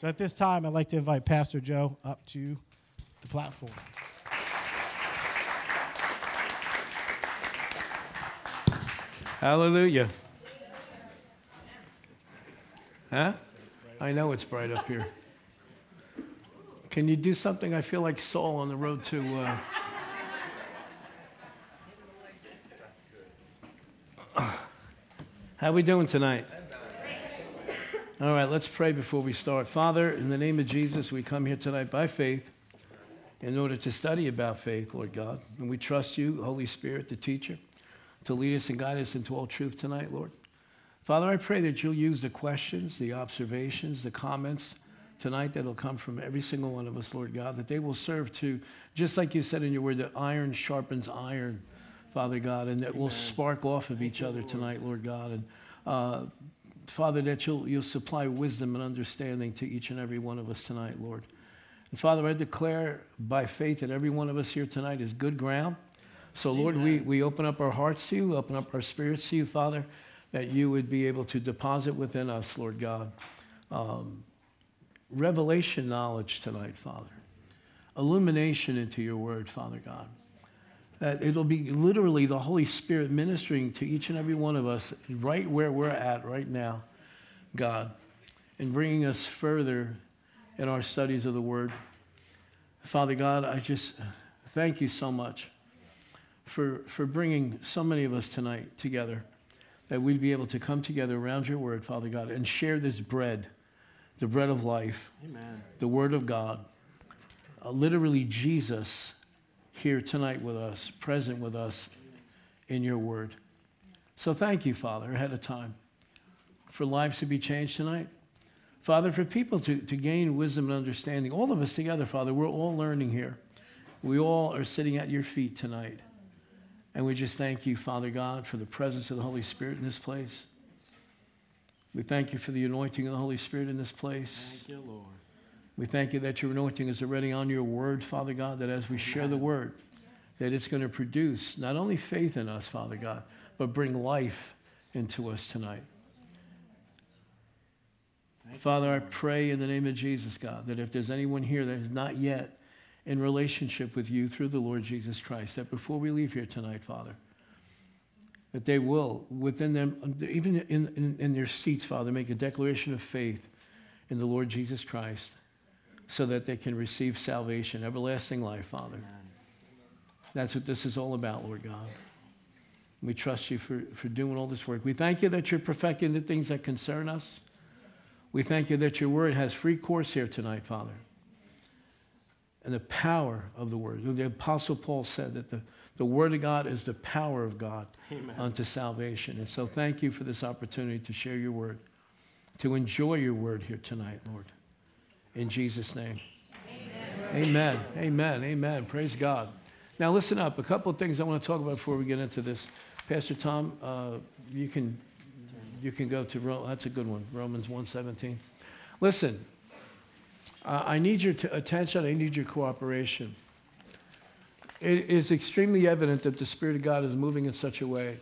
So at this time, I'd like to invite Pastor Joe up to the platform. Hallelujah. Huh? I know it's bright up here. Can you do something? I feel like Saul on the road to... How we doing tonight? All right, let's pray before we start. Father, in the name of Jesus, we come here tonight by faith in order to study about faith, Lord God. And we trust you, Holy Spirit, the teacher, to lead us and guide us into all truth tonight, Lord. Father, I pray that you'll use the questions, the observations, the comments tonight that'll come from every single one of us, Lord God, that they will serve to, just like you said in your word, that iron sharpens iron, Father God, and that we'll spark off of each other tonight, Lord God. And Father, that you'll supply wisdom and understanding to each and every one of us tonight, Lord. And Father, I declare by faith that every one of us here tonight is good ground. So, Lord, we open up our hearts to you, open up our spirits to you, Father, that you would be able to deposit within us, Lord God, revelation knowledge tonight, Father, illumination into your word, Father God. That it'll be literally the Holy Spirit ministering to each and every one of us right where we're at right now, God, and bringing us further in our studies of the Word. Father God, I just thank you so much for bringing so many of us tonight together, that we'd be able to come together around your Word, Father God, and share this bread, the bread of life, Amen. The Word of God, literally Jesus here tonight with us, present with us in your word. So thank you, Father, ahead of time, for lives to be changed tonight. Father, for people to gain wisdom and understanding. All of us together, Father, we're all learning here. We all are sitting at your feet tonight. And we just thank you, Father God, for the presence of the Holy Spirit in this place. We thank you for the anointing of the Holy Spirit in this place. Thank you, Lord. We thank you that your anointing is already on your word, Father God, that as we share the word, that it's going to produce not only faith in us, Father God, but bring life into us tonight. Father, I pray in the name of Jesus, God, that if there's anyone here that is not yet in relationship with you through the Lord Jesus Christ, that before we leave here tonight, Father, that they will, within them, even in their seats, Father, make a declaration of faith in the Lord Jesus Christ, so that they can receive salvation, everlasting life, Father. Amen. That's what this is all about, Lord God. We trust you for doing all this work. We thank you that you're perfecting the things that concern us. We thank you that your word has free course here tonight, Father. And the power of the word. The Apostle Paul said that the word of God is the power of God Amen. Unto salvation. And so thank you for this opportunity to share your word, to enjoy your word here tonight, Lord. In Jesus' name. Amen. Amen. Amen. Amen. Praise God. Now, listen up. A couple of things I want to talk about before we get into this. Pastor Tom, you can go to Romans. That's a good one. Romans 1:17. Listen, I need your attention. I need your cooperation. It is extremely evident that the Spirit of God is moving in such a way.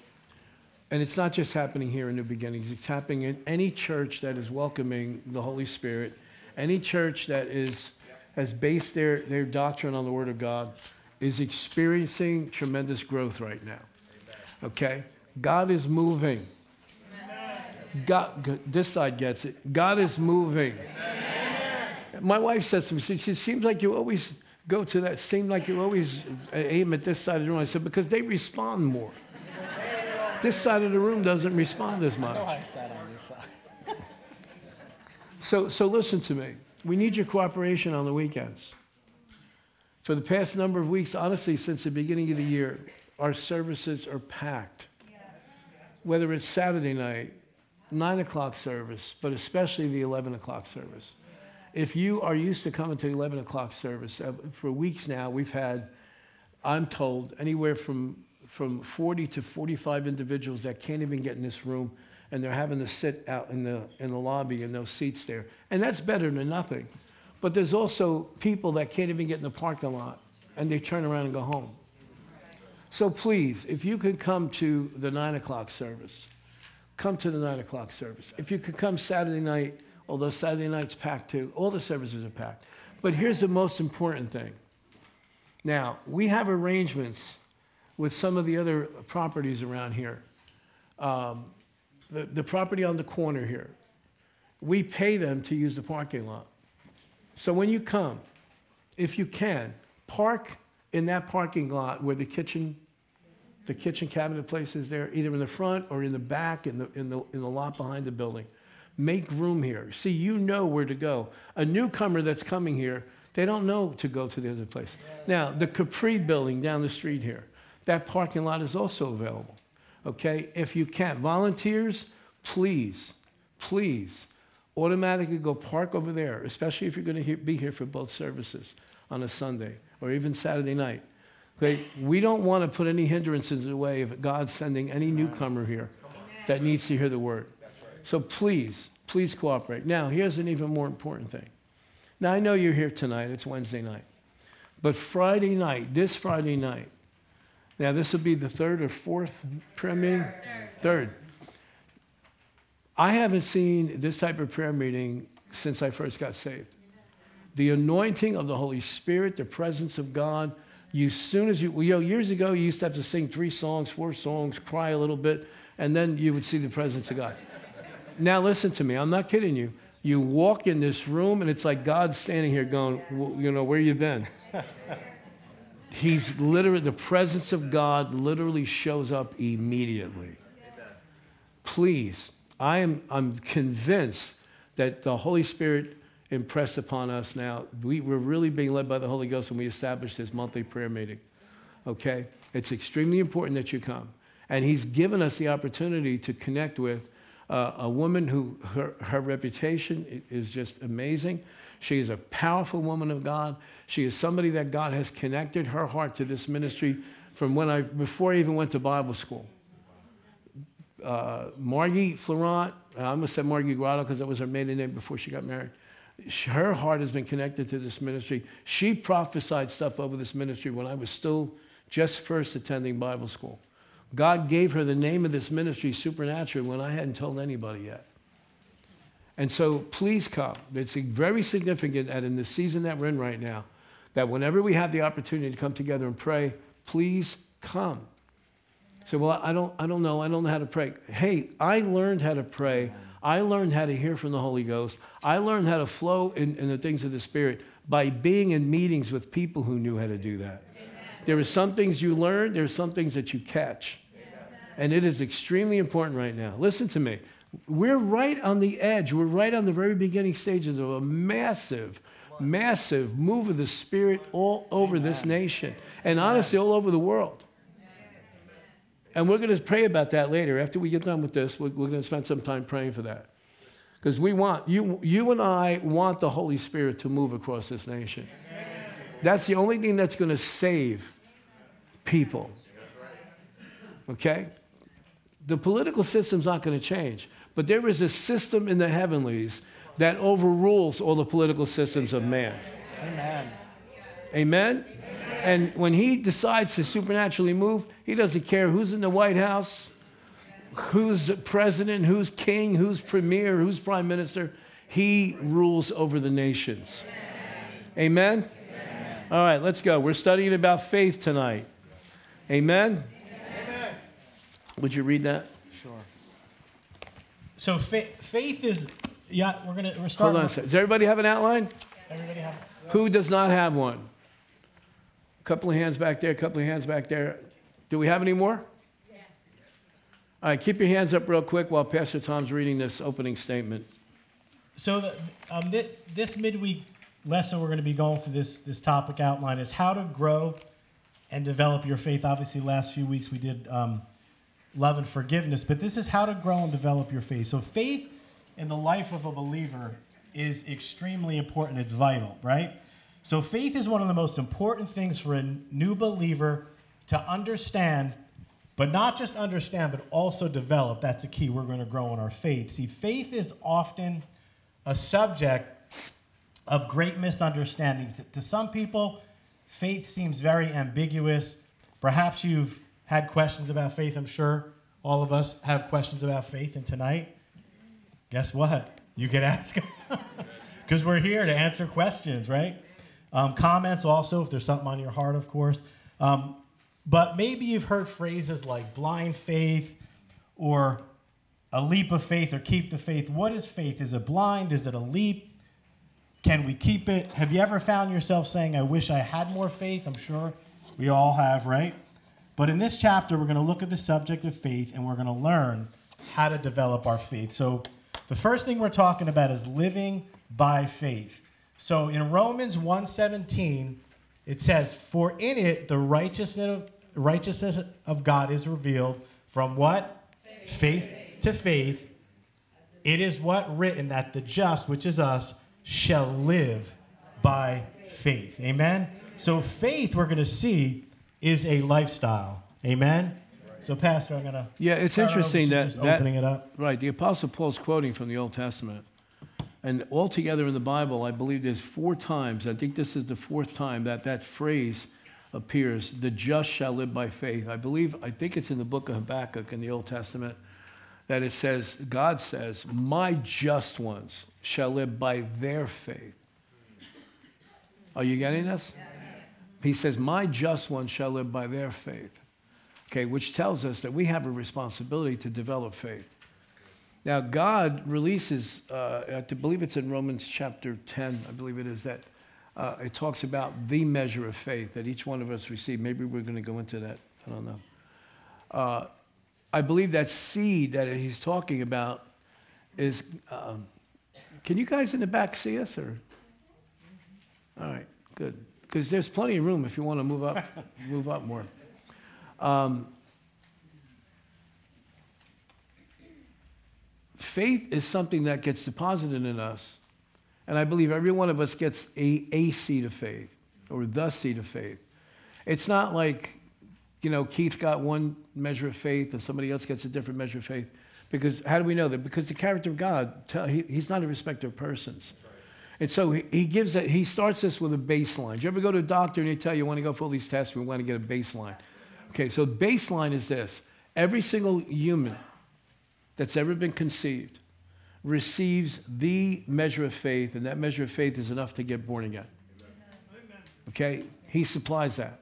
And it's not just happening here in New Beginnings. It's happening in any church that is welcoming the Holy Spirit. Any church that has based their doctrine on the Word of God is experiencing tremendous growth right now. Okay? God is moving. God, this side gets it. God is moving. My wife said something. She seems like you always go to that. Seems like you always aim at this side of the room. I said, because they respond more. This side of the room doesn't respond as much. I know I sat on this side. So listen to me. We need your cooperation on the weekends. For the past number of weeks, honestly, since the beginning of the year, our services are packed. Whether it's Saturday night, 9 o'clock service, but especially the 11 o'clock service. If you are used to coming to the 11 o'clock service, for weeks now, we've had, I'm told, anywhere from 40 to 45 individuals that can't even get in this room, and they're having to sit out in the lobby in those seats there. And that's better than nothing. But there's also people that can't even get in the parking lot, and they turn around and go home. So please, if you could come to the 9 o'clock service, come to the 9 o'clock service. If you could come Saturday night although Saturday night's packed too. All the services are packed. But here's the most important thing. Now, we have arrangements with some of the other properties around here. The property on the corner here. We pay them to use the parking lot. So when you come, if you can, park in that parking lot where the kitchen cabinet place is there, either in the front or in the back, in the lot behind the building. Make room here. See, you know where to go. A newcomer that's coming here, they don't know to go to the other place. Now, the Capri building down the street here, that parking lot is also available, okay? If you can. Volunteers, please, automatically go park over there, especially if you're going to be here for both services on a Sunday or even Saturday night. Okay? We don't want to put any hindrances in the way of God sending any newcomer here that needs to hear the word. So please cooperate. Now, here's an even more important thing. Now, I know you're here tonight. It's Wednesday night. But Friday night, this Friday night, now this will be the third or fourth prayer meeting? Third. I haven't seen this type of prayer meeting since I first got saved. The anointing of the Holy Spirit, the presence of God. Years ago, you used to have to sing 3 songs, 4 songs, cry a little bit, and then you would see the presence of God. Now listen to me. I'm not kidding you. You walk in this room, and it's like God's standing here going, where you been? He's literally, the presence of God literally shows up immediately. Please. I'm convinced that the Holy Spirit impressed upon us now. We're really being led by the Holy Ghost when we established this monthly prayer meeting, okay? It's extremely important that you come. And he's given us the opportunity to connect with a woman who her reputation is just amazing. She is a powerful woman of God. She is somebody that God has connected her heart to this ministry from before I even went to Bible school. Margie Florent, I almost said Margie Grotto because that was her maiden name before she got married. Her heart has been connected to this ministry. She prophesied stuff over this ministry when I was still just first attending Bible school. God gave her the name of this ministry, Supernatural, when I hadn't told anybody yet. And so please come. It's very significant that in the season that we're in right now, that whenever we have the opportunity to come together and pray, please come. Say, well, I don't know how to pray. Hey, I learned how to pray. I learned how to hear from the Holy Ghost. I learned how to flow in the things of the Spirit by being in meetings with people who knew how to do that. Amen. There are some things you learn. There are some things that you catch. Amen. And it is extremely important right now. Listen to me. We're right on the edge. We're right on the very beginning stages of a massive move of the Spirit all over this nation. And honestly, all over the world. And we're going to pray about that later. After we get done with this, we're going to spend some time praying for that. Because we want, you and I want the Holy Spirit to move across this nation. That's the only thing that's going to save people. Okay? The political system's not going to change. But there is a system in the heavenlies that overrules all the political systems of man. Amen. Amen? And when he decides to supernaturally move, he doesn't care who's in the White House, who's president, who's king, who's premier, who's prime minister. He rules over the nations. Amen? Amen. All right, let's go. We're studying about faith tonight. Amen? Amen. Would you read that? Sure. So faith is, we're starting. Hold on a second. Does everybody have an outline? Everybody have it. Who does not have one? Couple of hands back there, couple of hands back there. Do we have any more? Yeah. All right, keep your hands up real quick while Pastor Tom's reading this opening statement. So this midweek lesson, we're going to be going through this topic outline is how to grow and develop your faith. Obviously, last few weeks we did love and forgiveness, but this is how to grow and develop your faith. So faith in the life of a believer is extremely important. It's vital, right? So faith is one of the most important things for a new believer to understand, but not just understand, but also develop. That's a key. We're going to grow in our faith. See, faith is often a subject of great misunderstandings. To some people, faith seems very ambiguous. Perhaps you've had questions about faith. I'm sure all of us have questions about faith. And tonight, guess what? You can ask because we're here to answer questions, right? Comments also, if there's something on your heart, of course. But maybe you've heard phrases like blind faith or a leap of faith or keep the faith. What is faith? Is it blind? Is it a leap? Can we keep it? Have you ever found yourself saying, I wish I had more faith? I'm sure we all have, right? But in this chapter, we're going to look at the subject of faith, and we're going to learn how to develop our faith. So the first thing we're talking about is living by faith. So in Romans 1:17, it says, for in it the righteousness of God is revealed from what? Faith to faith. It is what written that the just, which is us, shall live by faith. Amen? So faith, we're going to see, is a lifestyle. Amen? So, Pastor, I'm going to... Yeah, it's interesting that opening it up. Right, the Apostle Paul's quoting from the Old Testament. And altogether in the Bible, I believe there's four times, I think this is the fourth time, that phrase appears, the just shall live by faith. I think it's in the book of Habakkuk in the Old Testament that it says, God says, my just ones shall live by their faith. Are you getting this? Yes. He says, my just ones shall live by their faith. Okay, which tells us that we have a responsibility to develop faith. Now, God releases, I believe it's in Romans chapter 10, I believe it is, that it talks about the measure of faith that each one of us received. Maybe we're going to go into that. I don't know. I believe that seed that he's talking about is, can you guys in the back see us? Or? All right, good. Because there's plenty of room if you want to move up more. Faith is something that gets deposited in us, and I believe every one of us gets a seed of faith or the seed of faith. It's not like, you know, Keith got one measure of faith and somebody else gets a different measure of faith. Because how do we know that? Because the character of God, he's not a respecter of persons. And so he starts us with a baseline. Do you ever go to a doctor and they tell you, you want to go for all these tests, we want to get a baseline? Okay, so baseline is this. Every single human that's ever been conceived receives the measure of faith, and that measure of faith is enough to get born again. Amen. Okay? He supplies that.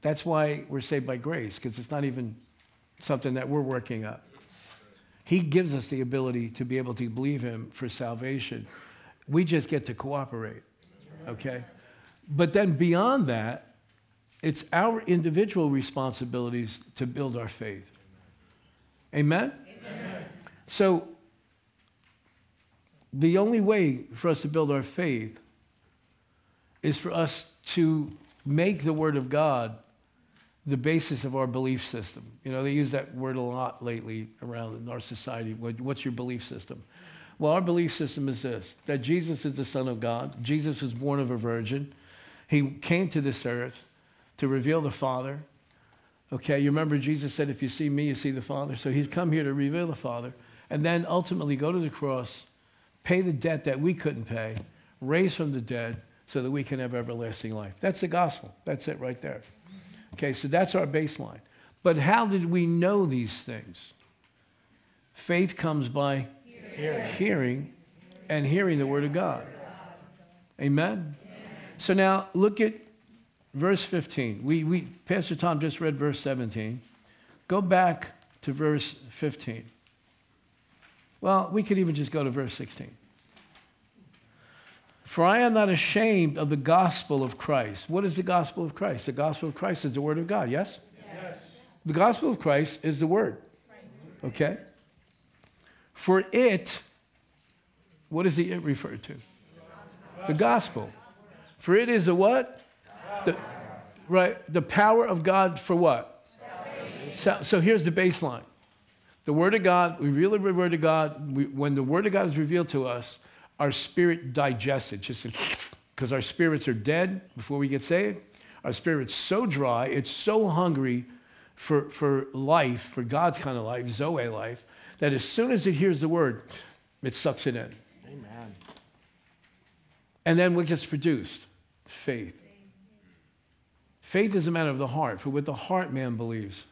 That's why we're saved by grace, because it's not even something that we're working up. He gives us the ability to be able to believe him for salvation. We just get to cooperate. Okay? But then beyond that, it's our individual responsibilities to build our faith. Amen? Amen. So the only way for us to build our faith is for us to make the Word of God the basis of our belief system. You know, they use that word a lot lately around in our society. What's your belief system? Well, our belief system is this, that Jesus is the Son of God. Jesus was born of a virgin. He came to this earth to reveal the Father. Okay, you remember Jesus said, if you see me, you see the Father. So he's come here to reveal the Father. And then ultimately go to the cross, pay the debt that we couldn't pay, raise from the dead so that we can have everlasting life. That's the gospel. That's it right there. Okay, so that's our baseline. But how did we know these things? Faith comes by hearing and hearing the Word of God. Amen? So now look at verse 15. We Pastor Tom just read verse 17. Go back to verse 15. Well, we could even just go to verse 16. For I am not ashamed of the gospel of Christ. What is the gospel of Christ? The gospel of Christ is the Word of God, yes? Yes. The gospel of Christ is the Word. Okay? For it, what is the it referred to? The gospel. For it is the what? The power of God for what? Salvation. So here's the baseline. The Word of God, we reveal the Word of God. When the Word of God is revealed to us, our spirit digests it. Just because our spirits are dead before we get saved. Our spirit's so dry, it's so hungry for life, for God's kind of life, Zoe life, that as soon as it hears the Word, it sucks it in. Amen. And then what gets produced? Faith. Faith is a matter of the heart, for with the heart man believes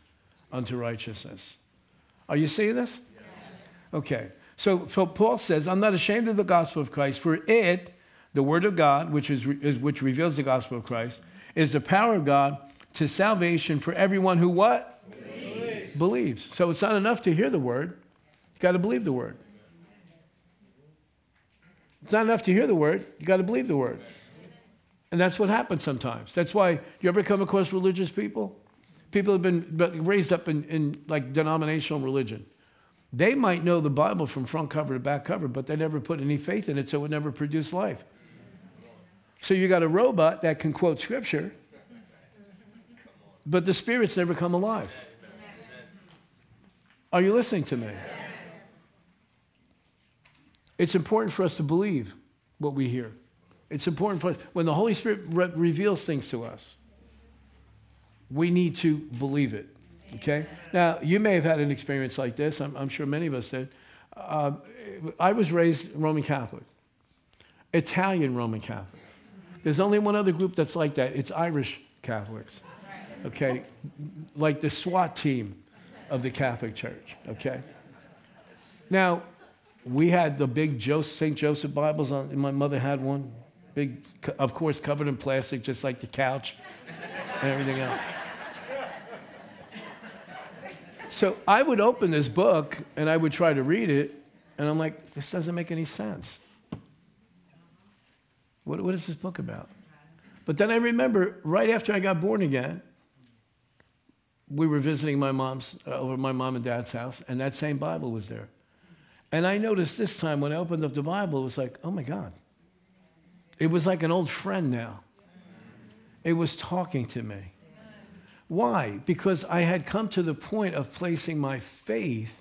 unto righteousness. Are you seeing this? Yes. Okay. So Paul says, I'm not ashamed of the gospel of Christ, for it, the word of God, which reveals the gospel of Christ, is the power of God to salvation for everyone who what? Believes. So it's not enough to hear the word. You've got to believe the word. It's not enough to hear the word. You've got to believe the word. And that's what happens sometimes. That's why, you ever come across religious people? People have been raised up in like denominational religion. They might know the Bible from front cover to back cover, but they never put any faith in it, so it never produced life. So you got a robot that can quote scripture, but the spirit's never come alive. Are you listening to me? It's important for us to believe what we hear. It's important for us. When the Holy Spirit reveals things to us, we need to believe it, okay? Now, you may have had an experience like this. I'm sure many of us did. I was raised Roman Catholic, Italian Roman Catholic. There's only one other group that's like that. It's Irish Catholics, okay? Like the SWAT team of the Catholic Church, okay? Now, we had the big St. Joseph Bibles on, and my mother had one. Big, of course, covered in plastic, just like the couch and everything else. So I would open this book, and I would try to read it, and I'm like, this doesn't make any sense. What is this book about? But then I remember, right after I got born again, we were visiting over my mom and dad's house, and that same Bible was there. And I noticed this time, when I opened up the Bible, it was like, oh my God. It was like an old friend now. It was talking to me. Why? Because I had come to the point of placing my faith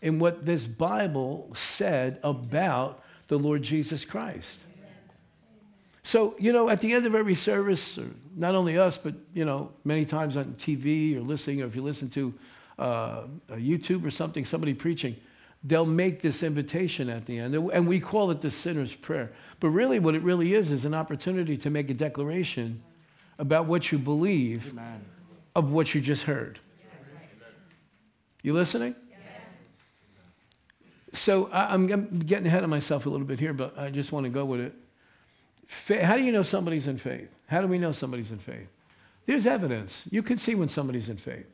in what this Bible said about the Lord Jesus Christ. So, at the end of every service, or not only us, but, many times on TV or listening, or if you listen to YouTube or something, somebody preaching, they'll make this invitation at the end. And we call it the sinner's prayer. But really what it really is an opportunity to make a declaration about what you believe of what you just heard. Yes. You listening? Yes. So I'm getting ahead of myself a little bit here, but I just want to go with it. How do you know somebody's in faith? How do we know somebody's in faith? There's evidence. You can see when somebody's in faith.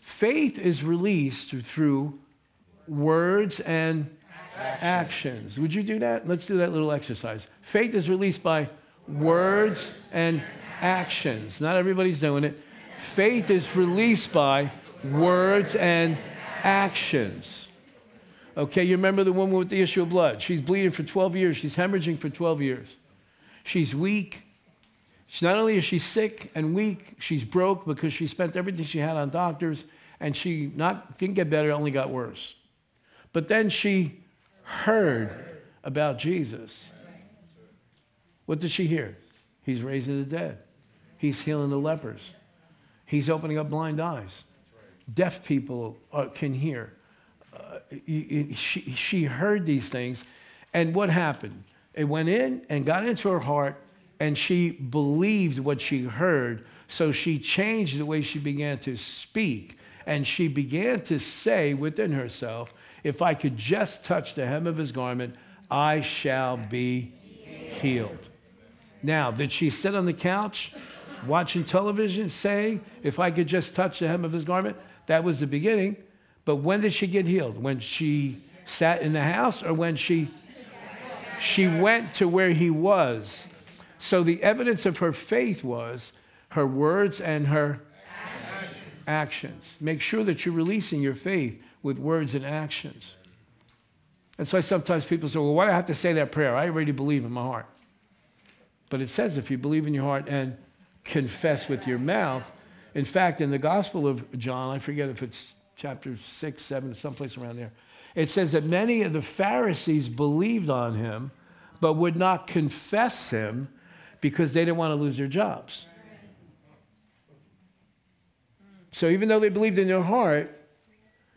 Faith is released through words and actions. Would you do that? Let's do that little exercise. Faith is released by words and actions. Not everybody's doing it. Faith is released by words and actions. Okay, you remember the woman with the issue of blood. She's bleeding for 12 years. She's hemorrhaging for 12 years. She's weak. Not only is she sick and weak, she's broke because she spent everything she had on doctors, and she didn't get better, only got worse. But then she heard about Jesus. What did she hear? He's raising the dead. He's healing the lepers. He's opening up blind eyes. Deaf people can hear. She heard these things. And what happened? It went in and got into her heart, and she believed what she heard. So she changed the way she began to speak. And she began to say within herself, if I could just touch the hem of his garment, I shall be healed. Now, did she sit on the couch watching television saying, if I could just touch the hem of his garment? That was the beginning. But when did she get healed? When she sat in the house, or when she went to where he was? So the evidence of her faith was her words and her actions. Make sure that you're releasing your faith with words and actions. And so sometimes people say, well, why do I have to say that prayer? I already believe in my heart. But it says if you believe in your heart and confess with your mouth. In fact, in the Gospel of John, I forget if it's chapter 6, 7, someplace around there, it says that many of the Pharisees believed on him but would not confess him because they didn't want to lose their jobs. So even though they believed in their heart,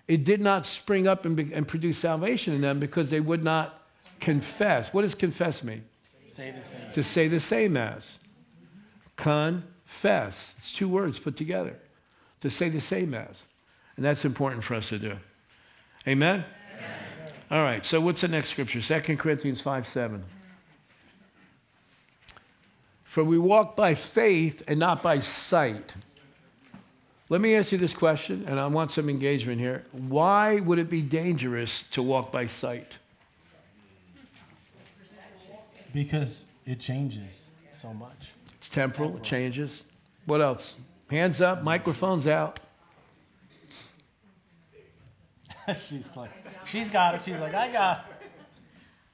it did not spring up and produce salvation in them because they would not confess. What does confess mean? Say the same. To say the same as. Confess. It's two words put together. To say the same as. And that's important for us to do. Amen? Amen. All right, so what's the next scripture? 2 Corinthians 5:7. For we walk by faith and not by sight. Let me ask you this question, and I want some engagement here. Why would it be dangerous to walk by sight? Because it changes so much. It's temporal. It changes. What else? Hands up, microphones out. She's got it. She's like, I got it.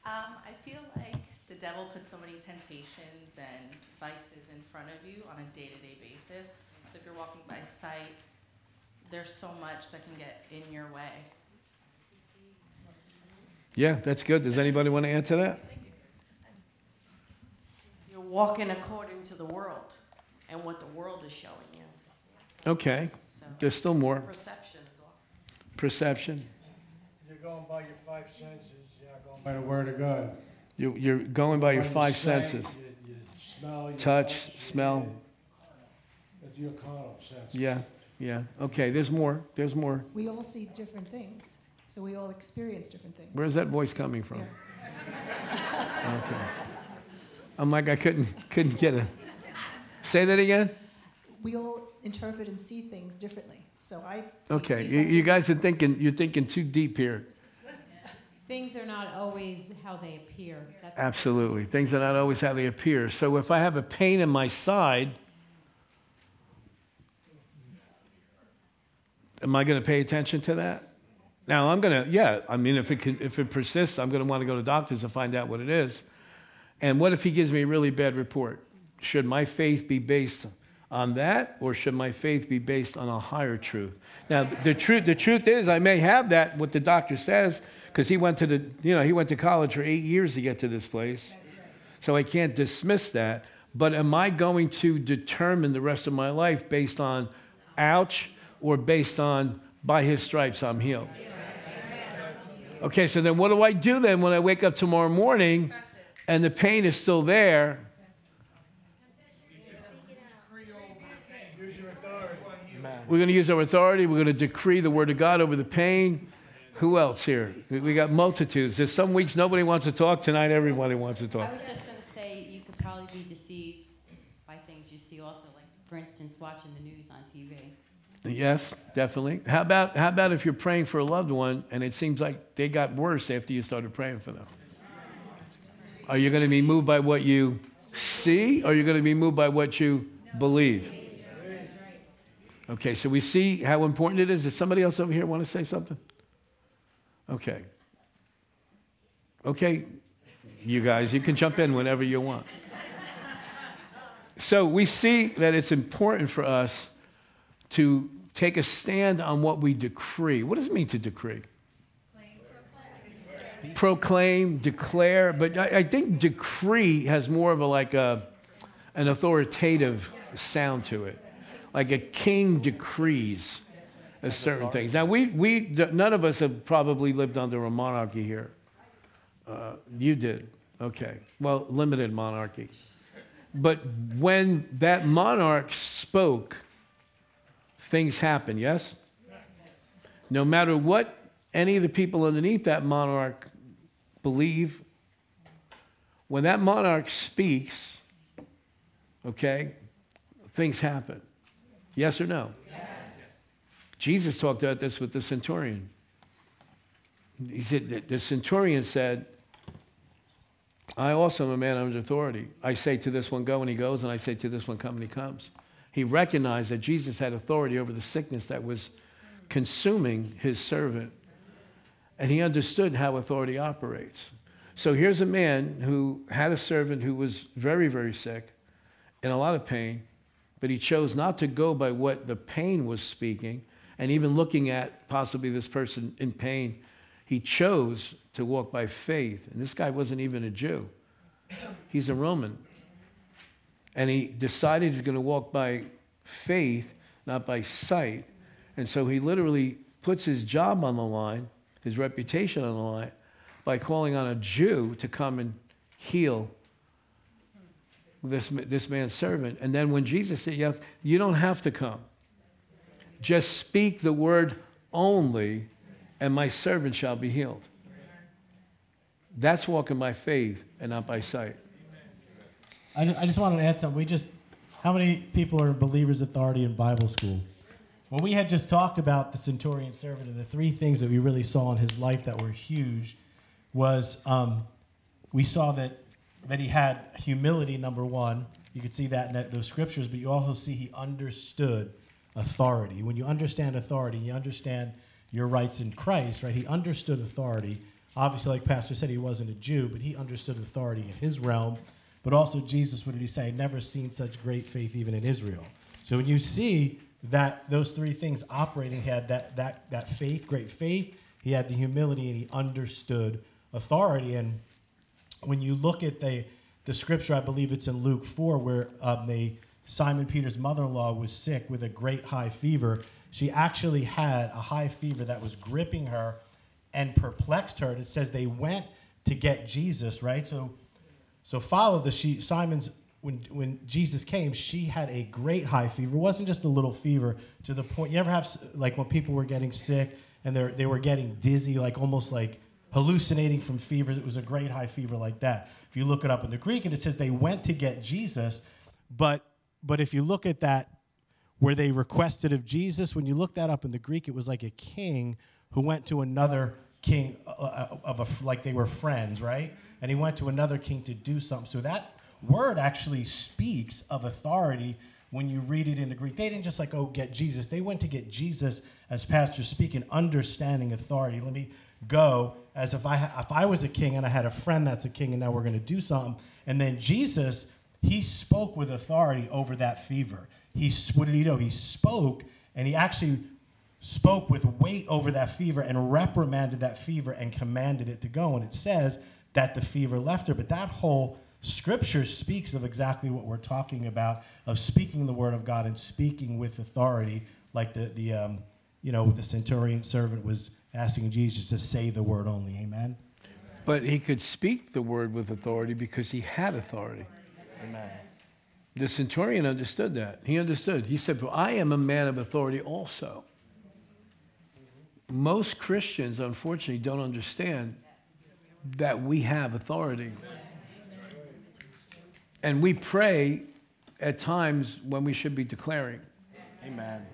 I feel like the devil puts so many temptations and vices in front of you on a day-to-day basis. So if you're walking by sight, there's so much that can get in your way. Yeah, that's good. Does anybody want to answer that? You're walking according to the world and what the world is showing you. Okay. So there's still more. Perception as well. Perception. You're going by your five senses. You're not going by the Word of God. You're going by your five senses. You smell, touch, smell. Your carnal senses. Yeah. Okay, there's more. We all see different things, so we all experience different things. Where's that voice coming from? Yeah. Okay. I'm like, I couldn't get it. Say that again? We all interpret and see things differently, so I... Okay, you guys are thinking too deep here. Things are not always how they appear. Absolutely, things are not always how they appear. So if I have a pain in my side... Am I going to pay attention to that? Now, I'm going to, if it persists, I'm going to want to go to doctors to find out what it is. And what if he gives me a really bad report? Should my faith be based on that, or should my faith be based on a higher truth? Now, the truth is I may have that, what the doctor says, because he went to college for 8 years to get to this place. Right. So I can't dismiss that. But am I going to determine the rest of my life based on, ouch, or based on, by his stripes I'm healed? Okay, so then what do I do then when I wake up tomorrow morning and the pain is still there? We're going to use our authority. We're going to decree the word of God over the pain. Who else here? We got multitudes. There's some weeks nobody wants to talk. Tonight, everybody wants to talk. I was just going to say you could probably be deceived by things you see also, like, for instance, watching the news on TV. Yes, definitely. How about if you're praying for a loved one and it seems like they got worse after you started praying for them? Are you going to be moved by what you see, or are you going to be moved by what you believe? Okay, so we see how important it is. Does somebody else over here want to say something? Okay. Okay, you guys, you can jump in whenever you want. So we see that it's important for us to take a stand on what we decree. What does it mean to decree? Proclaim, declare. But I think decree has more of a like an authoritative sound to it. Like a king decrees certain things. Now, we none of us have probably lived under a monarchy here. You did. Okay. Well, limited monarchy. But when that monarch spoke... things happen, yes? No matter what any of the people underneath that monarch believe, when that monarch speaks, okay, things happen. Yes or no? Yes. Jesus talked about this with the centurion. He said, the centurion said, I also am a man under authority. I say to this one, go, and he goes, and I say to this one, come, and he comes. He recognized that Jesus had authority over the sickness that was consuming his servant. And he understood how authority operates. So here's a man who had a servant who was very, very sick, in a lot of pain, but he chose not to go by what the pain was speaking, and even looking at possibly this person in pain, he chose to walk by faith. And this guy wasn't even a Jew. He's a Roman. And he decided he's going to walk by faith, not by sight. And so he literally puts his job on the line, his reputation on the line, by calling on a Jew to come and heal this man's servant. And then when Jesus said, yeah, you don't have to come. Just speak the word only, and my servant shall be healed. That's walking by faith and not by sight. I just wanted to add something. How many people are believers' authority in Bible school? Well, we had just talked about the centurion servant, and the three things that we really saw in his life that were huge was we saw that he had humility, number one. You could see that in those scriptures, but you also see he understood authority. When you understand authority, you understand your rights in Christ, right? He understood authority. Obviously, like Pastor said, he wasn't a Jew, but he understood authority in his realm. But also Jesus, what did he say? Never seen such great faith even in Israel. So when you see that those three things operating, he had that faith, great faith, he had the humility, and he understood authority. And when you look at the scripture, I believe it's in Luke 4, where Simon Peter's mother-in-law was sick with a great high fever. She actually had a high fever that was gripping her and perplexed her. And it says they went to get Jesus, right? So follow this. When Jesus came, she had a great high fever. It wasn't just a little fever, to the point, you ever have, like when people were getting sick and they were getting dizzy, like almost like hallucinating from fever. It was a great high fever like that. If you look it up in the Greek, and it says they went to get Jesus, but if you look at that, where they requested of Jesus, when you look that up in the Greek, it was like a king who went to another king, like they were friends, right? And he went to another king to do something. So that word actually speaks of authority when you read it in the Greek. They didn't just like, oh, get Jesus. They went to get Jesus, as pastors speak, in understanding authority. Let me go as if I was a king and I had a friend that's a king, and now we're going to do something. And then Jesus, he spoke with authority over that fever. What did he do? He spoke, and he actually spoke with weight over that fever and reprimanded that fever and commanded it to go. And it says that the fever left her. But that whole scripture speaks of exactly what we're talking about, of speaking the word of God and speaking with authority, like the centurion servant was asking Jesus to say the word only. Amen? But he could speak the word with authority because he had authority. Amen. The centurion understood that. He understood. He said, well, I am a man of authority also. Most Christians, unfortunately, don't understand that we have authority. And we pray at times when we should be declaring. Amen.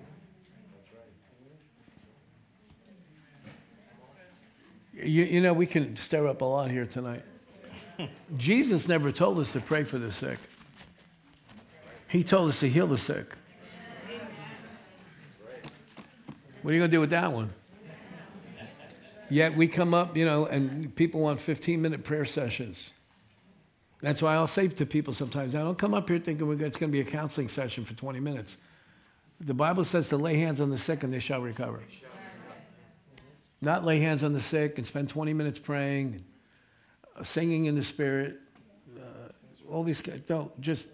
You know, we can stir up a lot here tonight. Jesus never told us to pray for the sick. He told us to heal the sick. What are you going to do with that one? Yet we come up, and people want 15-minute prayer sessions. That's why I'll say to people sometimes, I don't come up here thinking it's going to be a counseling session for 20 minutes. The Bible says to lay hands on the sick and they shall recover. Not lay hands on the sick and spend 20 minutes praying, singing in the Spirit. All these guys, don't just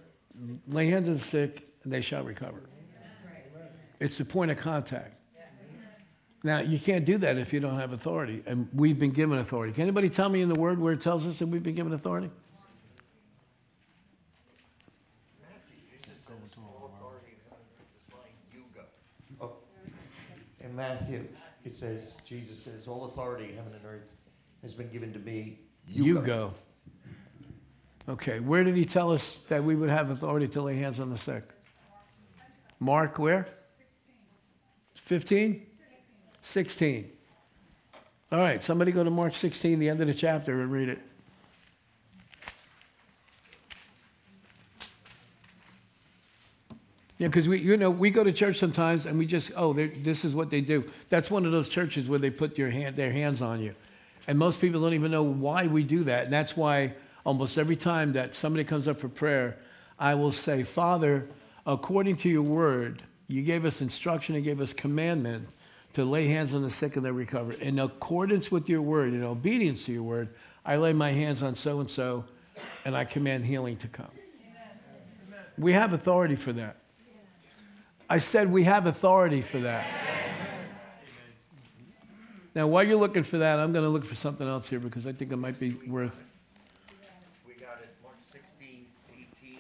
lay hands on the sick and they shall recover. It's the point of contact. Now, you can't do that if you don't have authority, and we've been given authority. Can anybody tell me in the Word where it tells us that we've been given authority? In Matthew, it says, Jesus says, all authority in heaven and earth has been given to me. You go. Okay, where did he tell us that we would have authority to lay hands on the sick? Mark, where? 15? 16. All right, somebody go to Mark 16, the end of the chapter, and read it. Yeah, because we go to church sometimes and we just, this is what they do. That's one of those churches where they put their hands on you. And most people don't even know why we do that. And that's why almost every time that somebody comes up for prayer, I will say, Father, according to your word, you gave us instruction and gave us commandment to lay hands on the sick and they recover. In accordance with your word, in obedience to your word, I lay my hands on so-and-so, and I command healing to come. Amen. We have authority for that. Yeah. I said we have authority for that. Yeah. Now, while you're looking for that, I'm going to look for something else here because I think it might be worth. We got it. Mark 16, 18.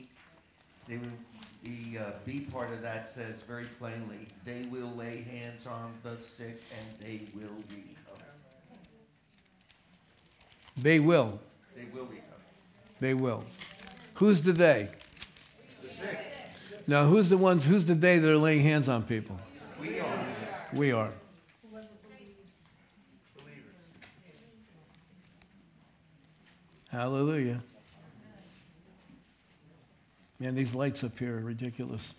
The B part of that says very plainly, they will lay hands on the sick and they will recover. They will. They will be coming. They will. Who's the they? The sick. Now, who's the ones, who's the they that are laying hands on people? We are. We are. Believers. Hallelujah. Man, these lights up here are ridiculous.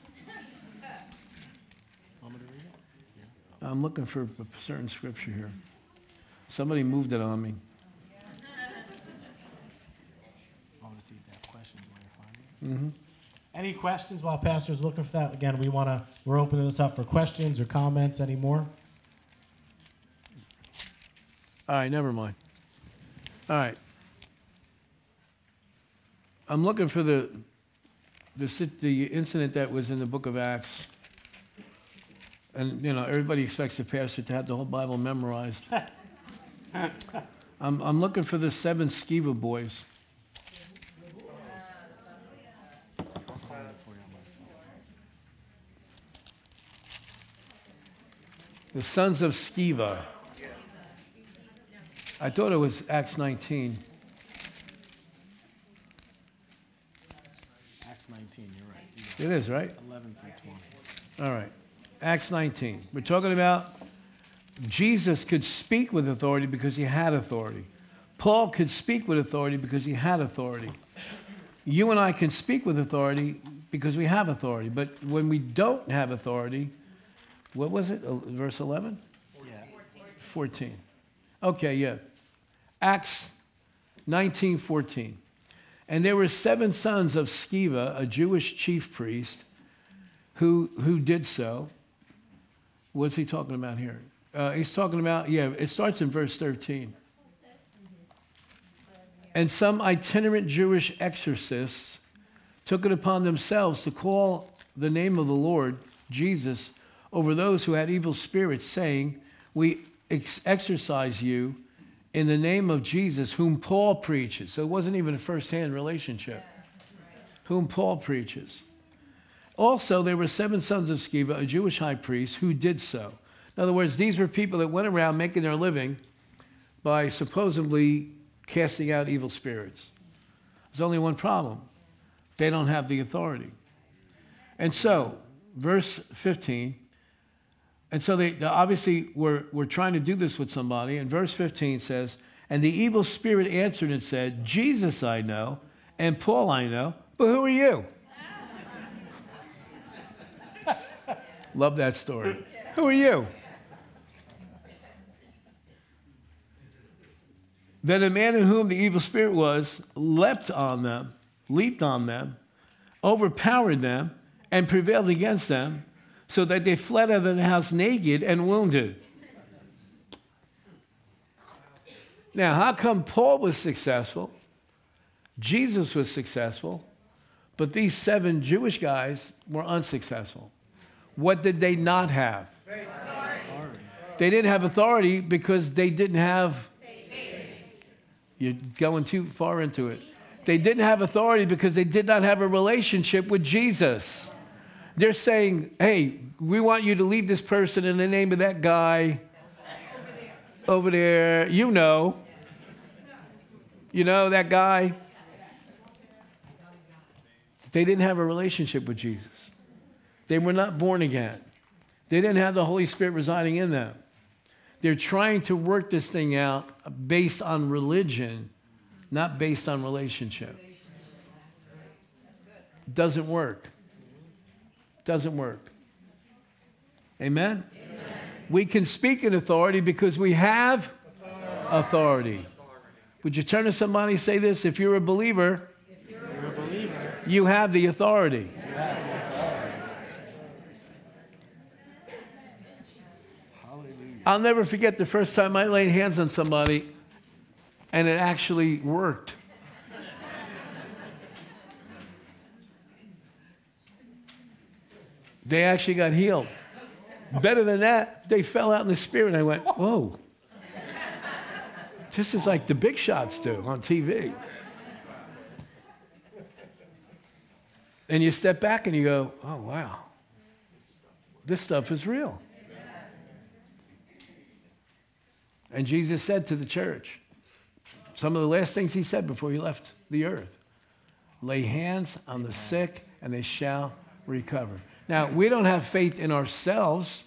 I'm looking for a certain scripture here. Somebody moved it on me. I want to see that question. Mm-hmm. Any questions while Pastor's looking for that? Again, we're opening this up for questions or comments anymore. All right, never mind. All right. I'm looking for the incident that was in the book of Acts. And, you know, everybody expects the pastor to have the whole Bible memorized. I'm looking for the 7 Sceva boys. The sons of Sceva. I thought it was Acts 19. Acts 19, you're right. It is, right? 11 through 20. All right. Acts 19. We're talking about Jesus could speak with authority because he had authority. Paul could speak with authority because he had authority. You and I can speak with authority because we have authority. But when we don't have authority, what was it? Verse 11? Yeah. 14. Okay, yeah. Acts 19, 14. And there were 7 sons of Sceva, a Jewish chief priest, who did so. What's he talking about here? He's talking about, yeah, it starts in verse 13. And some itinerant Jewish exorcists took it upon themselves to call the name of the Lord, Jesus, over those who had evil spirits, saying, we exorcise you in the name of Jesus, whom Paul preaches. So it wasn't even a first-hand relationship. Yeah, right. Whom Paul preaches. Also, there were 7 sons of Sceva, a Jewish high priest, who did so. In other words, these were people that went around making their living by supposedly casting out evil spirits. There's only one problem. They don't have the authority. And so, verse 15, and so they obviously were trying to do this with somebody, and verse 15 says, and the evil spirit answered and said, Jesus I know, and Paul I know, but who are you? Love that story. Who are you? Then a man in whom the evil spirit was leaped on them, overpowered them, and prevailed against them, so that they fled out of the house naked and wounded. Now, how come Paul was successful? Jesus was successful, but these 7 Jewish guys were unsuccessful. What did they not have? Faith. They didn't have authority because they didn't have faith. You're going too far into it. They didn't have authority because they did not have a relationship with Jesus. They're saying, hey, we want you to leave this person in the name of that guy over there. You know that guy. They didn't have a relationship with Jesus. They were not born again. They didn't have the Holy Spirit residing in them. They're trying to work this thing out based on religion, not based on relationship. Doesn't work. Doesn't work. Amen? Amen. We can speak in authority because we have authority. Would you turn to somebody and say this? If you're a believer, you have the authority. I'll never forget the first time I laid hands on somebody and it actually worked. They actually got healed. Better than that, they fell out in the spirit. I went, whoa. This is like the big shots do on TV. And you step back and you go, oh, wow. This stuff is real. And Jesus said to the church, Some of the last things he said before he left the earth. Lay hands on the sick and they shall recover. Now, we don't have faith in ourselves.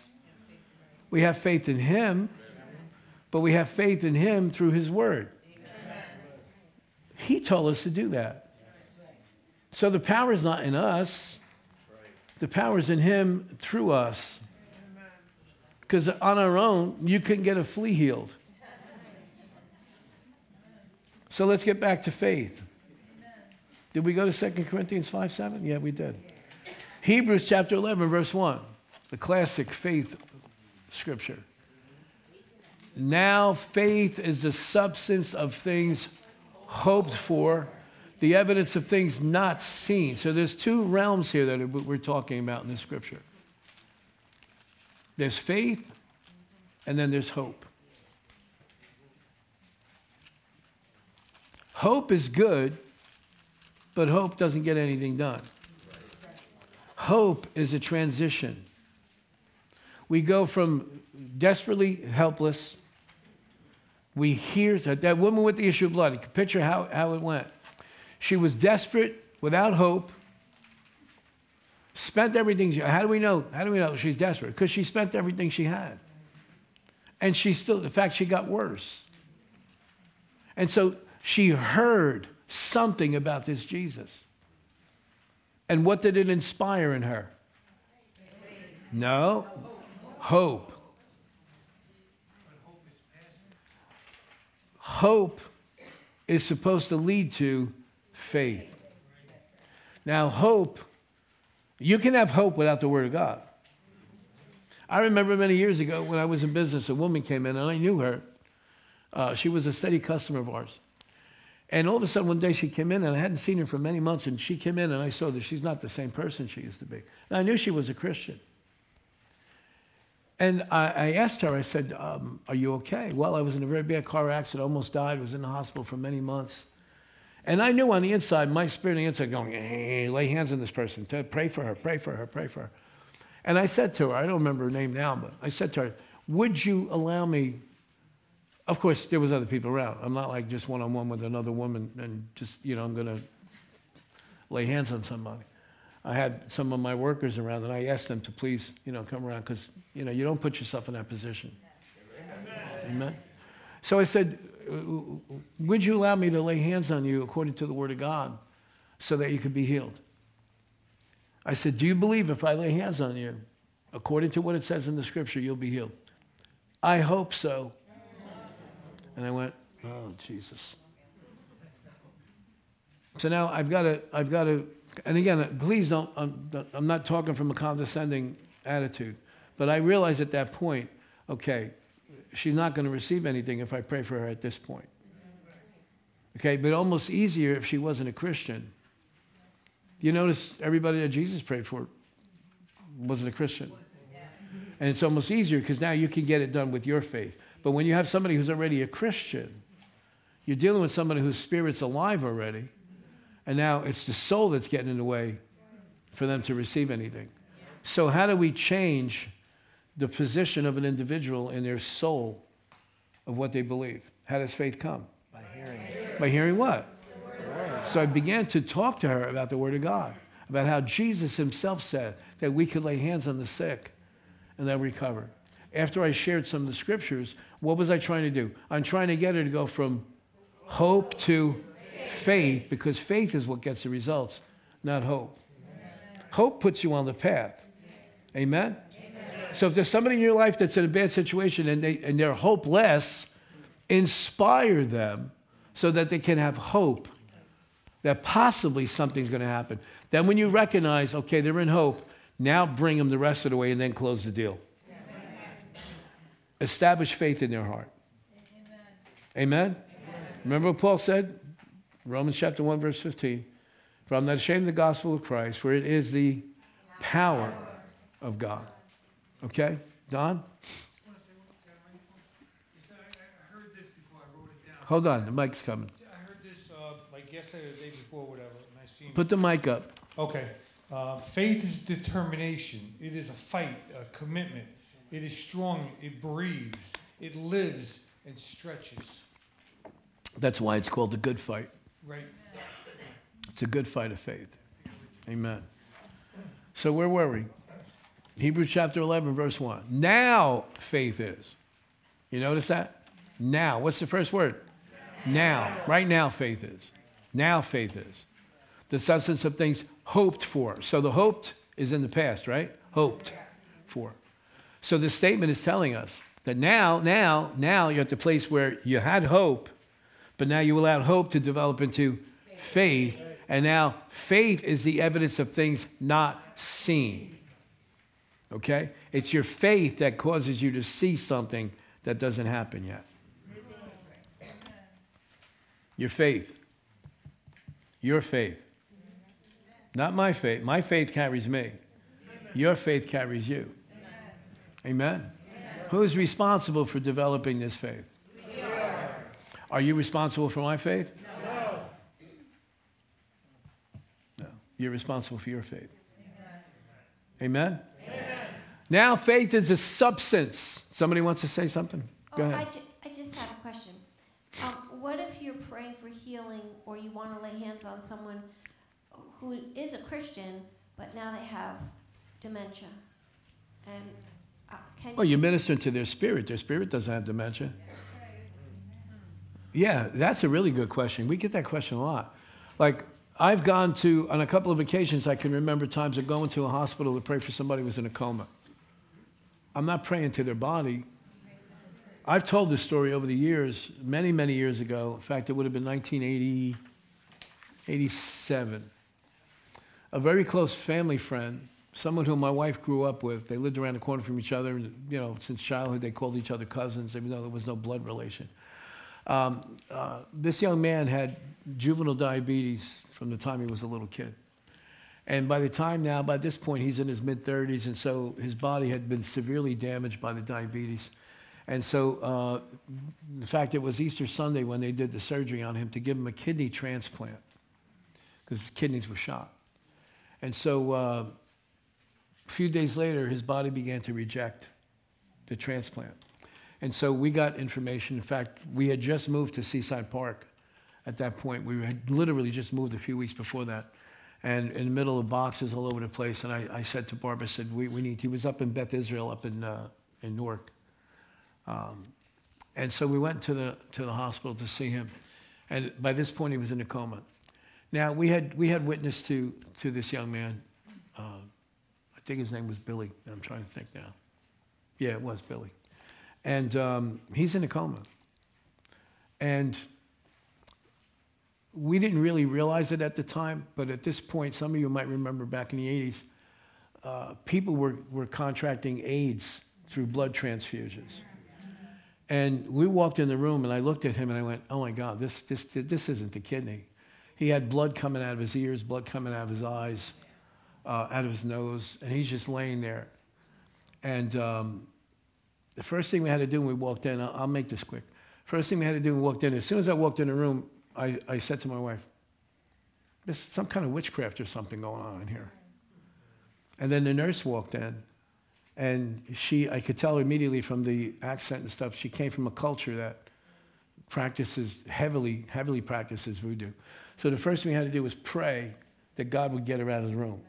We have faith in him, but we have faith in him through his word. He told us to do that. So the power is not in us. The power is in him through us. Because on our own, you couldn't get a flea healed. So let's get back to faith. Did we go to 2 Corinthians 5:7? Yeah, we did. Hebrews chapter 11, verse 1. The classic faith scripture. Now faith is the substance of things hoped for, the evidence of things not seen. So there's two realms here that we're talking about in the scripture. There's faith, and then there's hope. Hope is good, but hope doesn't get anything done. Hope is a transition. We go from desperately helpless. We hear that woman with the issue of blood. You can picture how it went. She was desperate, without hope, spent everything. How do we know? How do we know she's desperate? Because she spent everything she had. And she still, in fact, she got worse. And so she heard something about this Jesus. And what did it inspire in her? No. Hope. Hope is supposed to lead to faith. Now, hope, you can have hope without the Word of God. I remember many years ago when I was in business, a woman came in, and I knew her. She was a steady customer of ours. And all of a sudden, one day she came in, and I hadn't seen her for many months, and she came in, and I saw that she's not the same person she used to be. And I knew she was a Christian. And I asked her, I said, are you okay? Well, I was in a very bad car accident, almost died, was in the hospital for many months. And I knew on the inside, my spirit on the inside going, hey, lay hands on this person, pray for her, pray for her, pray for her. And I said to her, I don't remember her name now, but I said to her, would you allow me? Of course, there was other people around. I'm not like just one-on-one with another woman and just, you know, I'm going to lay hands on somebody. I had some of my workers around, and I asked them to please, you know, come around because, you know, you don't put yourself in that position. Amen. Amen. So I said, would you allow me to lay hands on you according to the Word of God so that you could be healed? I said, do you believe if I lay hands on you, according to what it says in the Scripture, you'll be healed? I hope so. And I went, oh, Jesus. So now I've got to, and again, please don't, I'm not talking from a condescending attitude, but I realized at that point, okay, she's not going to receive anything if I pray for her at this point. Okay, but almost easier if she wasn't a Christian. You notice everybody that Jesus prayed for wasn't a Christian. And it's almost easier because now you can get it done with your faith. But when you have somebody who's already a Christian, you're dealing with somebody whose spirit's alive already. And now it's the soul that's getting in the way for them to receive anything. So how do we change the position of an individual in their soul of what they believe? How does faith come? By hearing. By hearing what? The Word of God. So I began to talk to her about the Word of God, about how Jesus himself said that we could lay hands on the sick and they'll recover. After I shared some of the scriptures, what was I trying to do? I'm trying to get her to go from hope to faith, because faith is what gets the results, not hope. Amen. Hope puts you on the path. Amen? Amen? So if there's somebody in your life that's in a bad situation and they're hopeless, inspire them so that they can have hope that possibly something's going to happen. Then when you recognize, okay, they're in hope, now bring them the rest of the way and then close the deal. Amen. Establish faith in their heart. Amen? Amen? Amen. Remember what Paul said? Romans chapter 1, verse 15. For I'm not ashamed of the gospel of Christ, for it is the power of God. Okay? Don? I heard this before I wrote it down. Hold on, the mic's coming. I heard this like yesterday or the day before, whatever. And I seen. Put the mic up. Okay. Faith is determination. It is a fight, a commitment. It is strong. It breathes. It lives and stretches. That's why it's called the good fight. Right. It's a good fight of faith. Amen. So where were we? Hebrews chapter 11, verse 1. Now faith is. You notice that? Now. What's the first word? Now. Right now faith is. Now faith is. The substance of things hoped for. So the hoped is in the past, right? Hoped for. So this statement is telling us that now you're at the place where you had hope, but now you allowed hope to develop into faith. And now faith is the evidence of things not seen. Okay? It's your faith that causes you to see something that doesn't happen yet. Your faith. Your faith. Not my faith. My faith carries me. Your faith carries you. Amen? Who's responsible for developing this faith? We are. Are you responsible for my faith? No. No. You're responsible for your faith. Amen? Amen? Now faith is a substance. Somebody wants to say something? Go ahead. I just have a question. What if you're praying for healing or you want to lay hands on someone who is a Christian, but now they have dementia? And well, you're ministering to their spirit. Their spirit doesn't have dementia. Yeah, that's a really good question. We get that question a lot. Like, I've gone to, on a couple of occasions, I can remember times of going to a hospital to pray for somebody who was in a coma. I'm not praying to their body. I've told this story over the years, many, many years ago. In fact, it would have been 1987. A very close family friend, someone who my wife grew up with, they lived around the corner from each other, and you know, since childhood they called each other cousins, even though there was no blood relation. This young man had juvenile diabetes from the time he was a little kid. And by the time now, by this point, he's in his mid-30s, and so his body had been severely damaged by the diabetes. And so, in fact, it was Easter Sunday when they did the surgery on him to give him a kidney transplant, because his kidneys were shot. And so, a few days later, his body began to reject the transplant. And so we got information. In fact, we had just moved to Seaside Park at that point. We had literally just moved a few weeks before that. And in the middle of boxes all over the place, and I said to Barbara, I said, we need, he was up in Beth Israel, up in Newark. And so we went to the hospital to see him. And by this point, he was in a coma. Now, we had witness to this young man, I think his name was Billy. I'm trying to think now. Yeah, it was Billy. And he's in a coma. And we didn't really realize it at the time, but at this point, some of you might remember back in the 80s, people were contracting AIDS through blood transfusions. And we walked in the room, and I looked at him, and I went, oh, my God, this isn't the kidney. He had blood coming out of his ears, blood coming out of his eyes, out of his nose, and he's just laying there. And the first thing we had to do when we walked in, I'll make this quick. First thing we had to do when we walked in, as soon as I walked in the room, I said to my wife, there's some kind of witchcraft or something going on in here. And then the nurse walked in, and I could tell immediately from the accent and stuff, she came from a culture that heavily practices voodoo. So the first thing we had to do was pray that God would get her out of the room.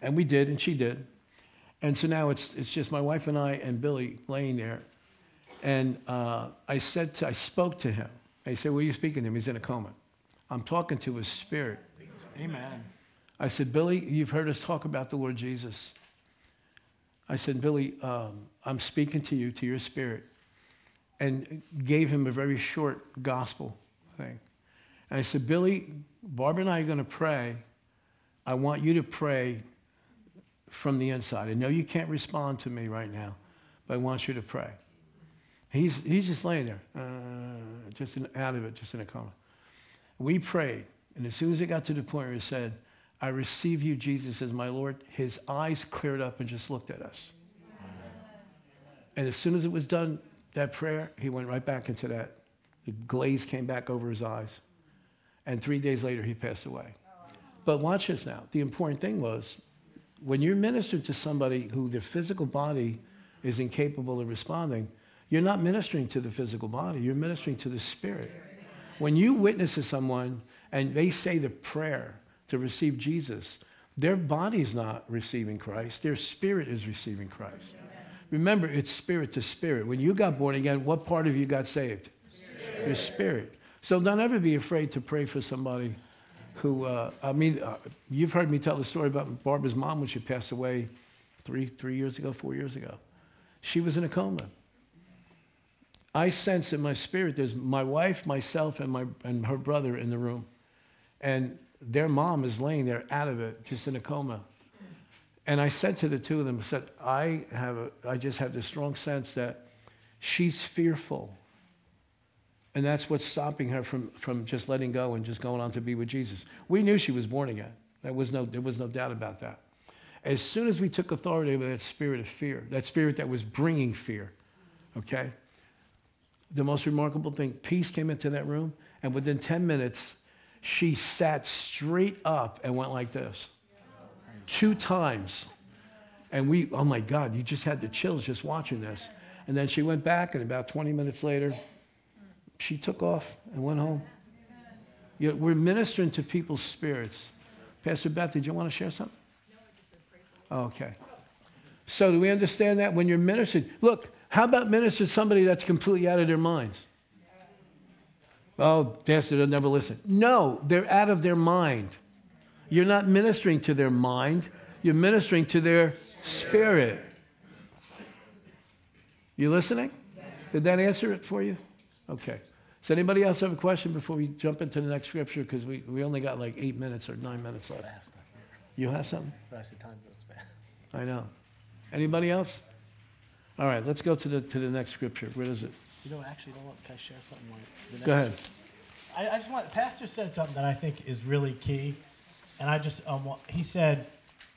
And we did, and she did. And so now it's just my wife and I and Billy laying there. And I spoke to him. I said, "What are you speaking to him?" He's in a coma. I'm talking to his spirit. Amen. I said, "Billy, you've heard us talk about the Lord Jesus." I said, "Billy, I'm speaking to you, to your spirit." And gave him a very short gospel thing. And I said, "Billy, Barbara and I are going to pray. I want you to pray from the inside. I know you can't respond to me right now, but I want you to pray." He's just laying there, just in a coma. We prayed, and as soon as it got to the point where he said, "I receive you, Jesus, as my Lord," his eyes cleared up and just looked at us. Amen. And as soon as it was done, that prayer, he went right back into that. The glaze came back over his eyes. And 3 days later, he passed away. But watch this now. The important thing was, when you're ministering to somebody who their physical body is incapable of responding, you're not ministering to the physical body. You're ministering to the spirit. When you witness to someone and they say the prayer to receive Jesus, their body's not receiving Christ. Their spirit is receiving Christ. Amen. Remember, it's spirit to spirit. When you got born again, what part of you got saved? Spirit. Your spirit. So don't ever be afraid to pray for somebody who, you've heard me tell the story about Barbara's mom when she passed away four years ago. She was in a coma. I sense in my spirit there's my wife, myself, and her brother in the room. And their mom is laying there out of it, just in a coma. And I said to the two of them, I said, I just have this strong sense that she's fearful. And that's what's stopping her from just letting go and just going on to be with Jesus. We knew she was born again. There was no doubt about that. As soon as we took authority over that spirit of fear, that spirit that was bringing fear, okay? The most remarkable thing, peace came into that room, and within 10 minutes, she sat straight up and went like this. Two times. And we, oh my God, you just had the chills just watching this. And then she went back, and about 20 minutes later, she took off and went home. You know, we're ministering to people's spirits. Pastor Beth, did you want to share something? Okay. So do we understand that when you're ministering? Look, how about minister to somebody that's completely out of their minds? Oh, pastor, they'll never listen. No, they're out of their mind. You're not ministering to their mind. You're ministering to their spirit. You listening? Did that answer it for you? Okay. Does anybody else have a question before we jump into the next scripture? Because we only got like 8 minutes or 9 minutes left. You have something? I know. Anybody else? All right, let's go to the next scripture. Where is it? You know, actually, can I share something? Go ahead. I just want, Pastor said something that I think is really key, and I just, he said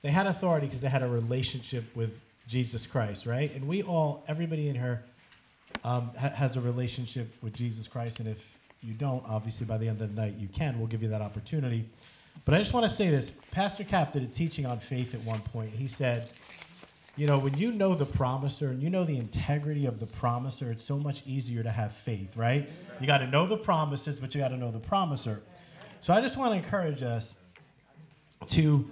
they had authority because they had a relationship with Jesus Christ, right? And we all, everybody in here has a relationship with Jesus Christ, and if you don't, obviously by the end of the night you can. We'll give you that opportunity. But I just want to say this. Pastor Cap did a teaching on faith at one point. He said, you know, when you know the promiser and you know the integrity of the promiser, it's so much easier to have faith, right? You got to know the promises, but you got to know the promiser. So I just want to encourage us to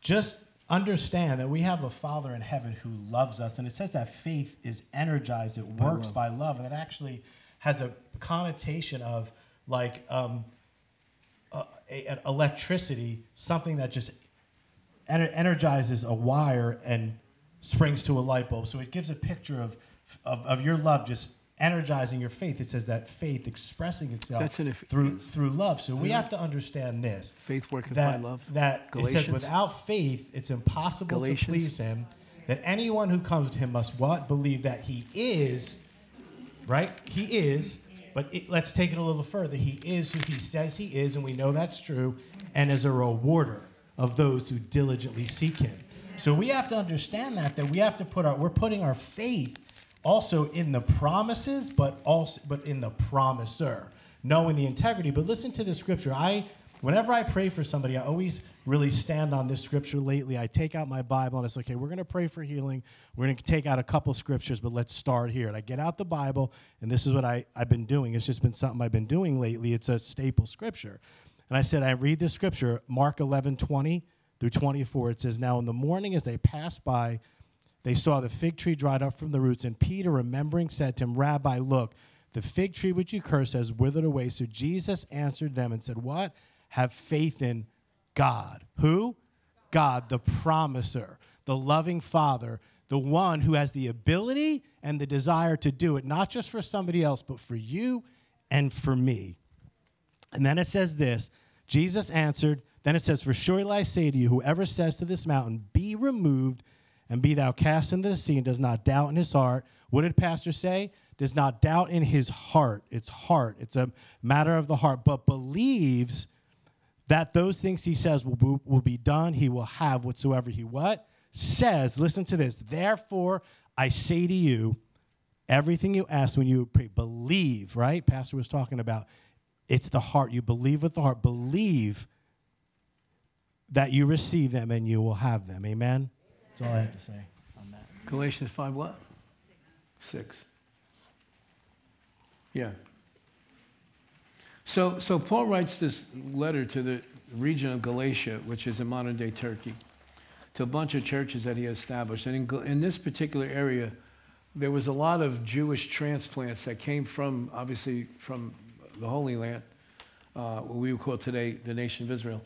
just understand that we have a Father in heaven who loves us. And it says that faith is energized. It works by love. And it actually has a connotation of like an electricity, something that just energizes a wire and springs to a light bulb. So it gives a picture of your love just energizing your faith. It says that faith expressing itself through love. So we have to understand this. Faith worketh by love. That Galatians. It says without faith, it's impossible to please him. That anyone who comes to him must what? Believe that he is, right? He is. But let's take it a little further. He is who he says he is, and we know that's true, and is a rewarder of those who diligently seek him. So we have to understand that we have to we're putting our faith also in the promises, but in the promiser, knowing the integrity. But listen to this scripture. Whenever I pray for somebody, I always really stand on this scripture lately. I take out my Bible and I say, okay, we're going to pray for healing. We're going to take out a couple scriptures, but let's start here. And I get out the Bible, and this is what I've been doing. It's just been something I've been doing lately. It's a staple scripture. And I said, I read this scripture, Mark 11:20 through 24. It says, now in the morning as they passed by, they saw the fig tree dried up from the roots. And Peter, remembering, said to him, Rabbi, look, the fig tree which you cursed has withered away. So Jesus answered them and said, what? Have faith in God. Who? God, the promiser, the loving Father, the one who has the ability and the desire to do it, not just for somebody else, but for you and for me. And then it says this, Jesus answered, then it says, for surely I say to you, whoever says to this mountain, be removed and be thou cast into the sea, and does not doubt in his heart. What did Pastor say? Does not doubt in his heart. It's heart. It's a matter of the heart, but believes that those things he says will be done. He will have whatsoever he what? Says. Listen to this. Therefore, I say to you, everything you ask when you pray, believe, right? Pastor was talking about it's the heart. You believe with the heart. Believe that you receive them and you will have them. Amen? That's all I have to say on that. Galatians 5 what? 6. Yeah. So Paul writes this letter to the region of Galatia, which is in modern-day Turkey, to a bunch of churches that he established. And in this particular area, there was a lot of Jewish transplants that came from, obviously, from the Holy Land, what we would call today the nation of Israel,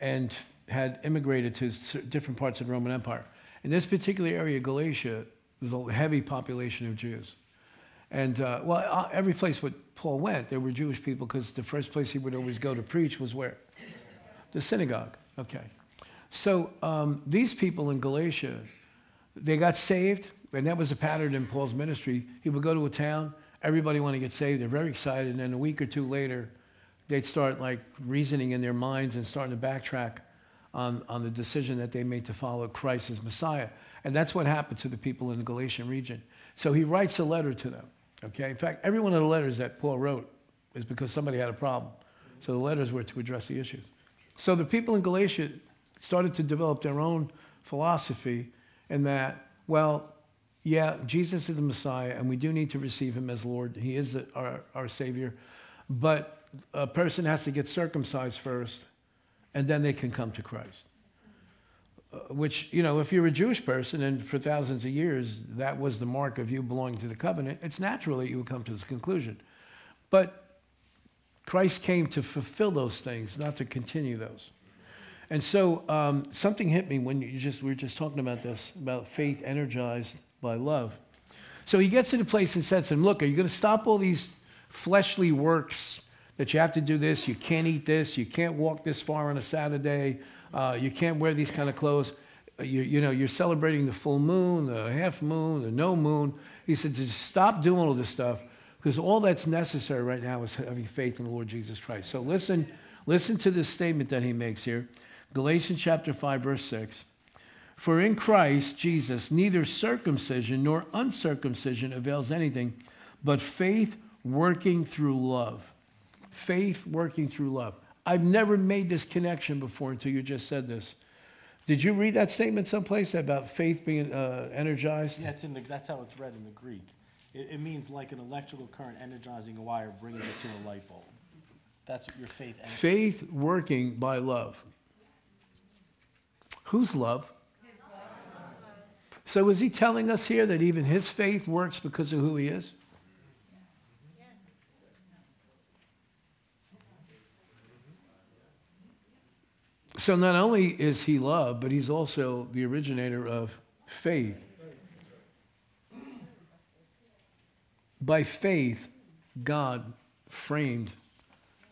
and had immigrated to different parts of the Roman Empire. In this particular area, Galatia, there's a heavy population of Jews. And, every place where Paul went, there were Jewish people, because the first place he would always go to preach was where? The synagogue. Okay. So these people in Galatia, they got saved, and that was a pattern in Paul's ministry. He would go to a town, everybody wanted to get saved, they're very excited, and then a week or two later, they'd start like reasoning in their minds and starting to backtrack on the decision that they made to follow Christ as Messiah. And that's what happened to the people in the Galatian region. So he writes a letter to them, okay? In fact, every one of the letters that Paul wrote is because somebody had a problem. So the letters were to address the issues. So the people in Galatia started to develop their own philosophy in that, well, yeah, Jesus is the Messiah, and we do need to receive him as Lord. He is our Savior. But a person has to get circumcised first, and then they can come to Christ. Which, you know, if you're a Jewish person, and for thousands of years, that was the mark of you belonging to the covenant, it's natural that you would come to this conclusion. But Christ came to fulfill those things, not to continue those. And so something hit me when we were just talking about this, about faith energized by love. So he gets to the place and says to him, look, are you going to stop all these fleshly works that you have to do this, you can't eat this, you can't walk this far on a Saturday, you can't wear these kind of clothes. You're celebrating the full moon, the half moon, the no moon. He said, just stop doing all this stuff, because all that's necessary right now is having faith in the Lord Jesus Christ. So listen to this statement that he makes here. Galatians chapter 5, verse 6. For in Christ Jesus, neither circumcision nor uncircumcision avails anything, but faith working through love. Faith working through love. I've never made this connection before until you just said this. Did you read that statement someplace about faith being energized? Yeah, that's how it's read in the Greek. It means like an electrical current energizing a wire, bringing it to a light bulb. That's what your faith energizes. Faith working by love. Whose love? His love. So is he telling us here that even his faith works because of who he is? So not only is he love, but he's also the originator of faith. By faith, God framed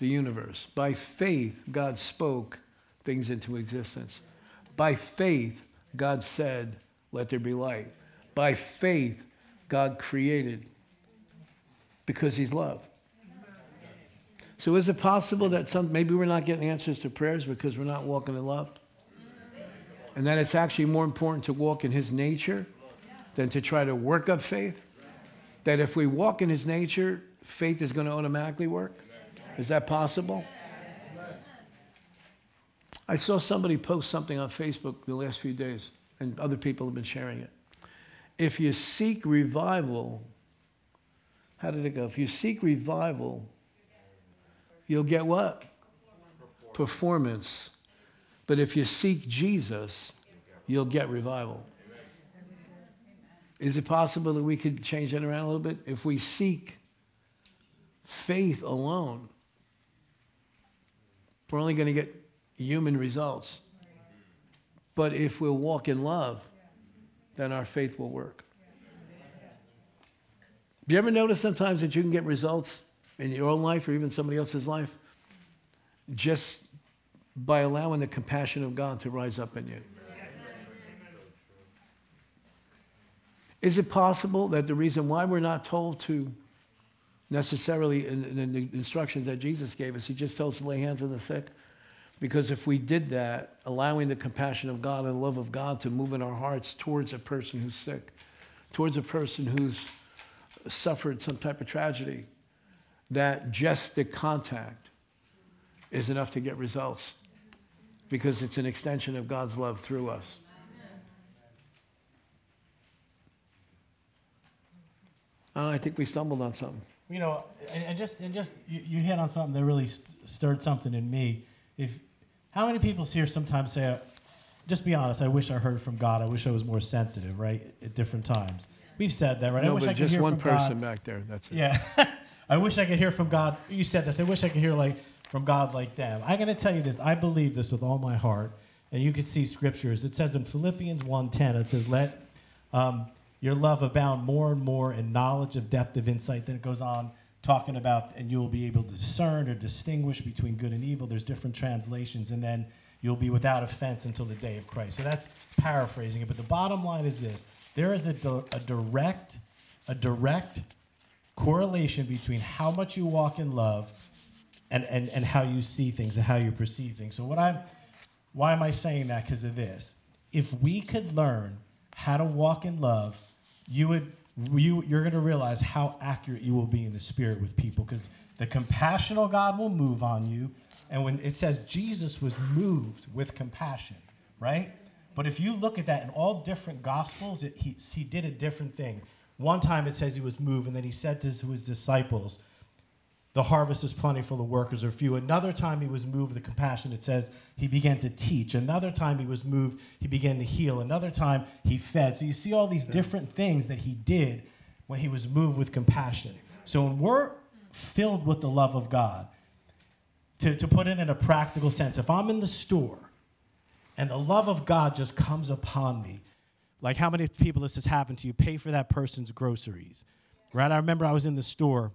the universe. By faith, God spoke things into existence. By faith, God said, let there be light. By faith, God created, because he's love. So is it possible that maybe we're not getting answers to prayers because we're not walking in love? And that it's actually more important to walk in his nature than to try to work up faith? That if we walk in his nature, faith is going to automatically work? Is that possible? I saw somebody post something on Facebook the last few days, and other people have been sharing it. If you seek revival, how did it go? If you seek revival, you'll get what? Performance. But if you seek Jesus, you'll get revival. Amen. Is it possible that we could change that around a little bit? If we seek faith alone, we're only going to get human results. But if we'll walk in love, then our faith will work. Do you ever notice sometimes that you can get results in your own life or even somebody else's life, just by allowing the compassion of God to rise up in you? Yes. Is it possible that the reason why we're not told to necessarily in the instructions that Jesus gave us, he just told us to lay hands on the sick? Because if we did that, allowing the compassion of God and the love of God to move in our hearts towards a person who's sick, towards a person who's suffered some type of tragedy, that just the contact is enough to get results, because it's an extension of God's love through us. I think we stumbled on something. You know, and just you hit on something that really stirred something in me. How many people here sometimes say, just be honest, I wish I heard from God. I wish I was more sensitive, right, at different times. We've said that, right? No, I wish I could hear from God. Just one person back there, that's it. Yeah. I wish I could hear from God. You said this. I wish I could hear from God like them. I'm going to tell you this. I believe this with all my heart, and you can see scriptures. It says in Philippians 1:10, it says, let your love abound more and more in knowledge of depth of insight. Then it goes on talking about, and you'll be able to discern or distinguish between good and evil. There's different translations. And then you'll be without offense until the day of Christ. So that's paraphrasing it. But the bottom line is this. There is a direct correlation between how much you walk in love and how you see things and how you perceive things. So why am I saying that? Because of this. If we could learn how to walk in love, you're going to realize how accurate you will be in the spirit with people, because the compassionate God will move on you. And when it says Jesus was moved with compassion, right? But if you look at that in all different gospels, he did a different thing. One time it says he was moved, and then he said to his disciples, the harvest is plentiful, the workers are few. Another time he was moved with compassion. It says he began to teach. Another time he was moved, he began to heal. Another time he fed. So you see all these different things that he did when he was moved with compassion. So when we're filled with the love of God, to put it in a practical sense, if I'm in the store and the love of God just comes upon me, like how many people this has happened to you, pay for that person's groceries, right? I remember I was in the store,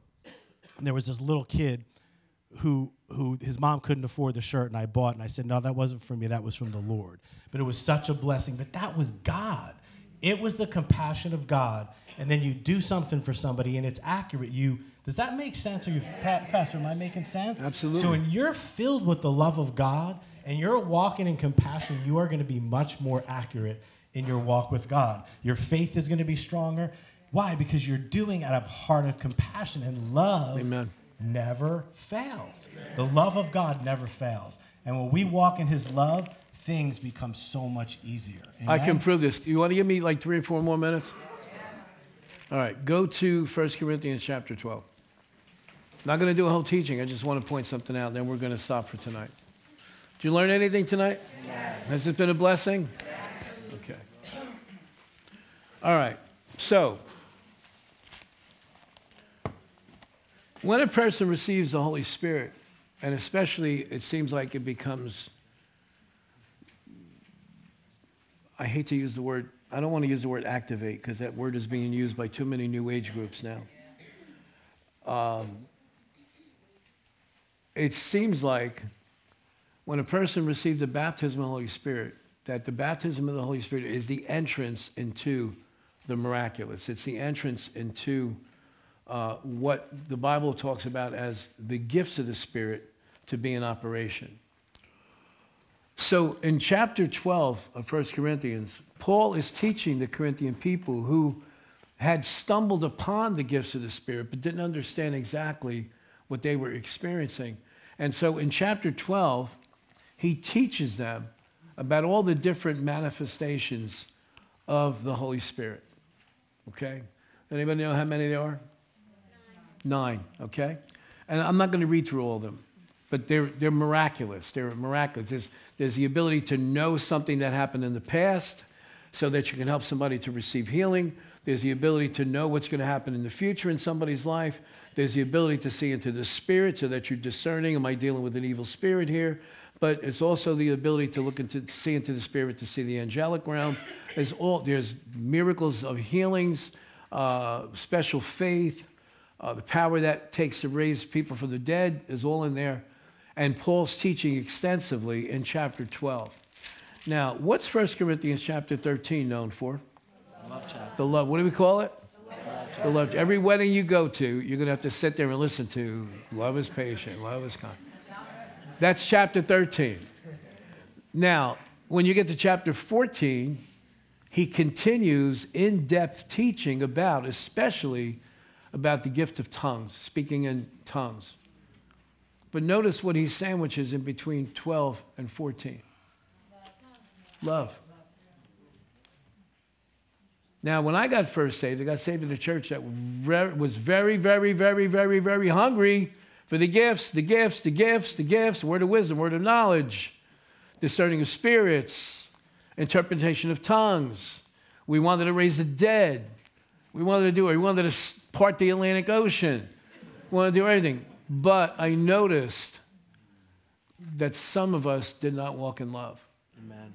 and there was this little kid who his mom couldn't afford the shirt, and I bought, and I said, no, that wasn't from me, that was from the Lord. But it was such a blessing. But that was God. It was the compassion of God. And then you do something for somebody, and it's accurate. Does that make sense? Pastor, am I making sense? Absolutely. So when you're filled with the love of God, and you're walking in compassion, you are going to be much more accurate in your walk with God. Your faith is going to be stronger. Why? Because you're doing out of heart of compassion, and love never fails. The love of God never fails. And when we walk in his love, things become so much easier. Amen? I can prove this. You want to give me 3 or 4 more minutes? All right, go to 1 Corinthians chapter 12. I'm not going to do a whole teaching. I just want to point something out, and then we're going to stop for tonight. Did you learn anything tonight? Yes. Has this been a blessing? Yes. Okay. All right, so when a person receives the Holy Spirit, and especially it seems like it becomes, I hate to use the word, I don't want to use the word activate, because that word is being used by too many new age groups now. It seems like when a person receives the baptism of the Holy Spirit, that the baptism of the Holy Spirit is the entrance into the miraculous. It's the entrance into what the Bible talks about as the gifts of the Spirit to be in operation. So in chapter 12 of 1 Corinthians, Paul is teaching the Corinthian people who had stumbled upon the gifts of the Spirit but didn't understand exactly what they were experiencing. And so in chapter 12, he teaches them about all the different manifestations of the Holy Spirit. Okay? Anybody know how many there are? 9, okay? And I'm not going to read through all of them, but they're miraculous. They're miraculous. There's the ability to know something that happened in the past so that you can help somebody to receive healing. There's the ability to know what's going to happen in the future in somebody's life. There's the ability to see into the spirit so that you're discerning, am I dealing with an evil spirit here? But it's also the ability to look into, to see into the spirit, to see the angelic realm. There's miracles of healings, special faith. The power that takes to raise people from the dead is all in there. And Paul's teaching extensively in chapter 12. Now, what's 1 Corinthians chapter 13 known for? The love chapter. The love. What do we call it? The love chapter. Every wedding you go to, you're going to have to sit there and listen to love is patient, love is kind. That's chapter 13. Now, when you get to chapter 14, he continues in-depth teaching about, especially about the gift of tongues, speaking in tongues. But notice what he sandwiches in between 12 and 14. Love. Now, when I got first saved, I got saved in a church that was very, very, very, very, very hungry for the gifts, word of wisdom, word of knowledge, discerning of spirits, interpretation of tongues. We wanted to raise the dead. We wanted to do it. We wanted to part the Atlantic Ocean. We wanted to do everything. But I noticed that some of us did not walk in love. Amen.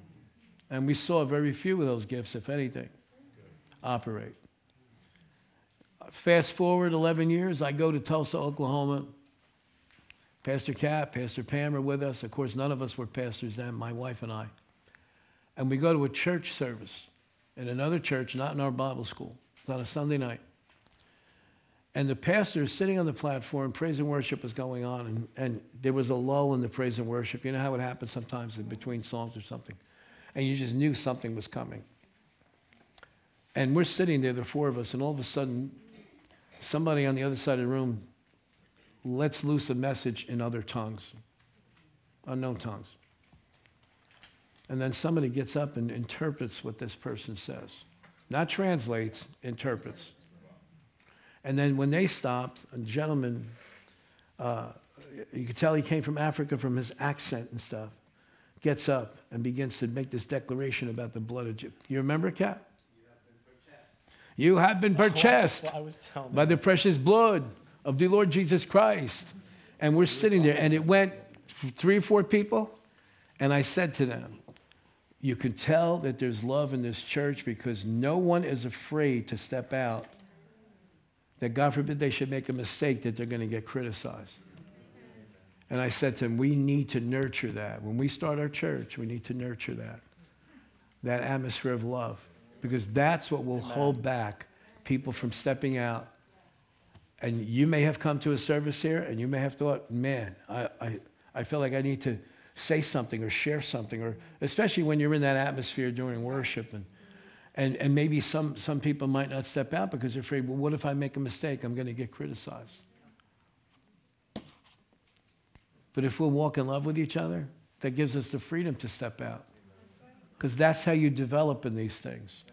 And we saw very few of those gifts, if anything, operate. Fast forward 11 years, I go to Tulsa, Oklahoma. Pastor Cap, Pastor Pam are with us. Of course, none of us were pastors then, my wife and I. And we go to a church service in another church, not in our Bible school. It's on a Sunday night. And the pastor is sitting on the platform, praise and worship was going on, and there was a lull in the praise and worship. You know how it happens sometimes in between songs or something. And you just knew something was coming. And we're sitting there, the four of us, and all of a sudden, somebody on the other side of the room lets loose a message in other tongues, unknown tongues. And then somebody gets up and interprets what this person says. Not translates, interprets. And then when they stopped, a gentleman, you could tell he came from Africa from his accent and stuff, gets up and begins to make this declaration about the blood of Jesus. You remember, Kat? You have been purchased by the precious blood of the Lord Jesus Christ. And we're sitting there, and it went 3 or 4 people, and I said to them, you can tell that there's love in this church because no one is afraid to step out, that God forbid they should make a mistake, that they're going to get criticized. And I said to them, we need to nurture that. When we start our church, we need to nurture that atmosphere of love. Because that's what will hold back people from stepping out. And you may have come to a service here, and you may have thought, man, I feel like I need to say something or share something, or especially when you're in that atmosphere during worship. And maybe some people might not step out because they're afraid, well, what if I make a mistake? I'm going to get criticized. But if we'll walk in love with each other, that gives us the freedom to step out. Because that's how you develop in these things.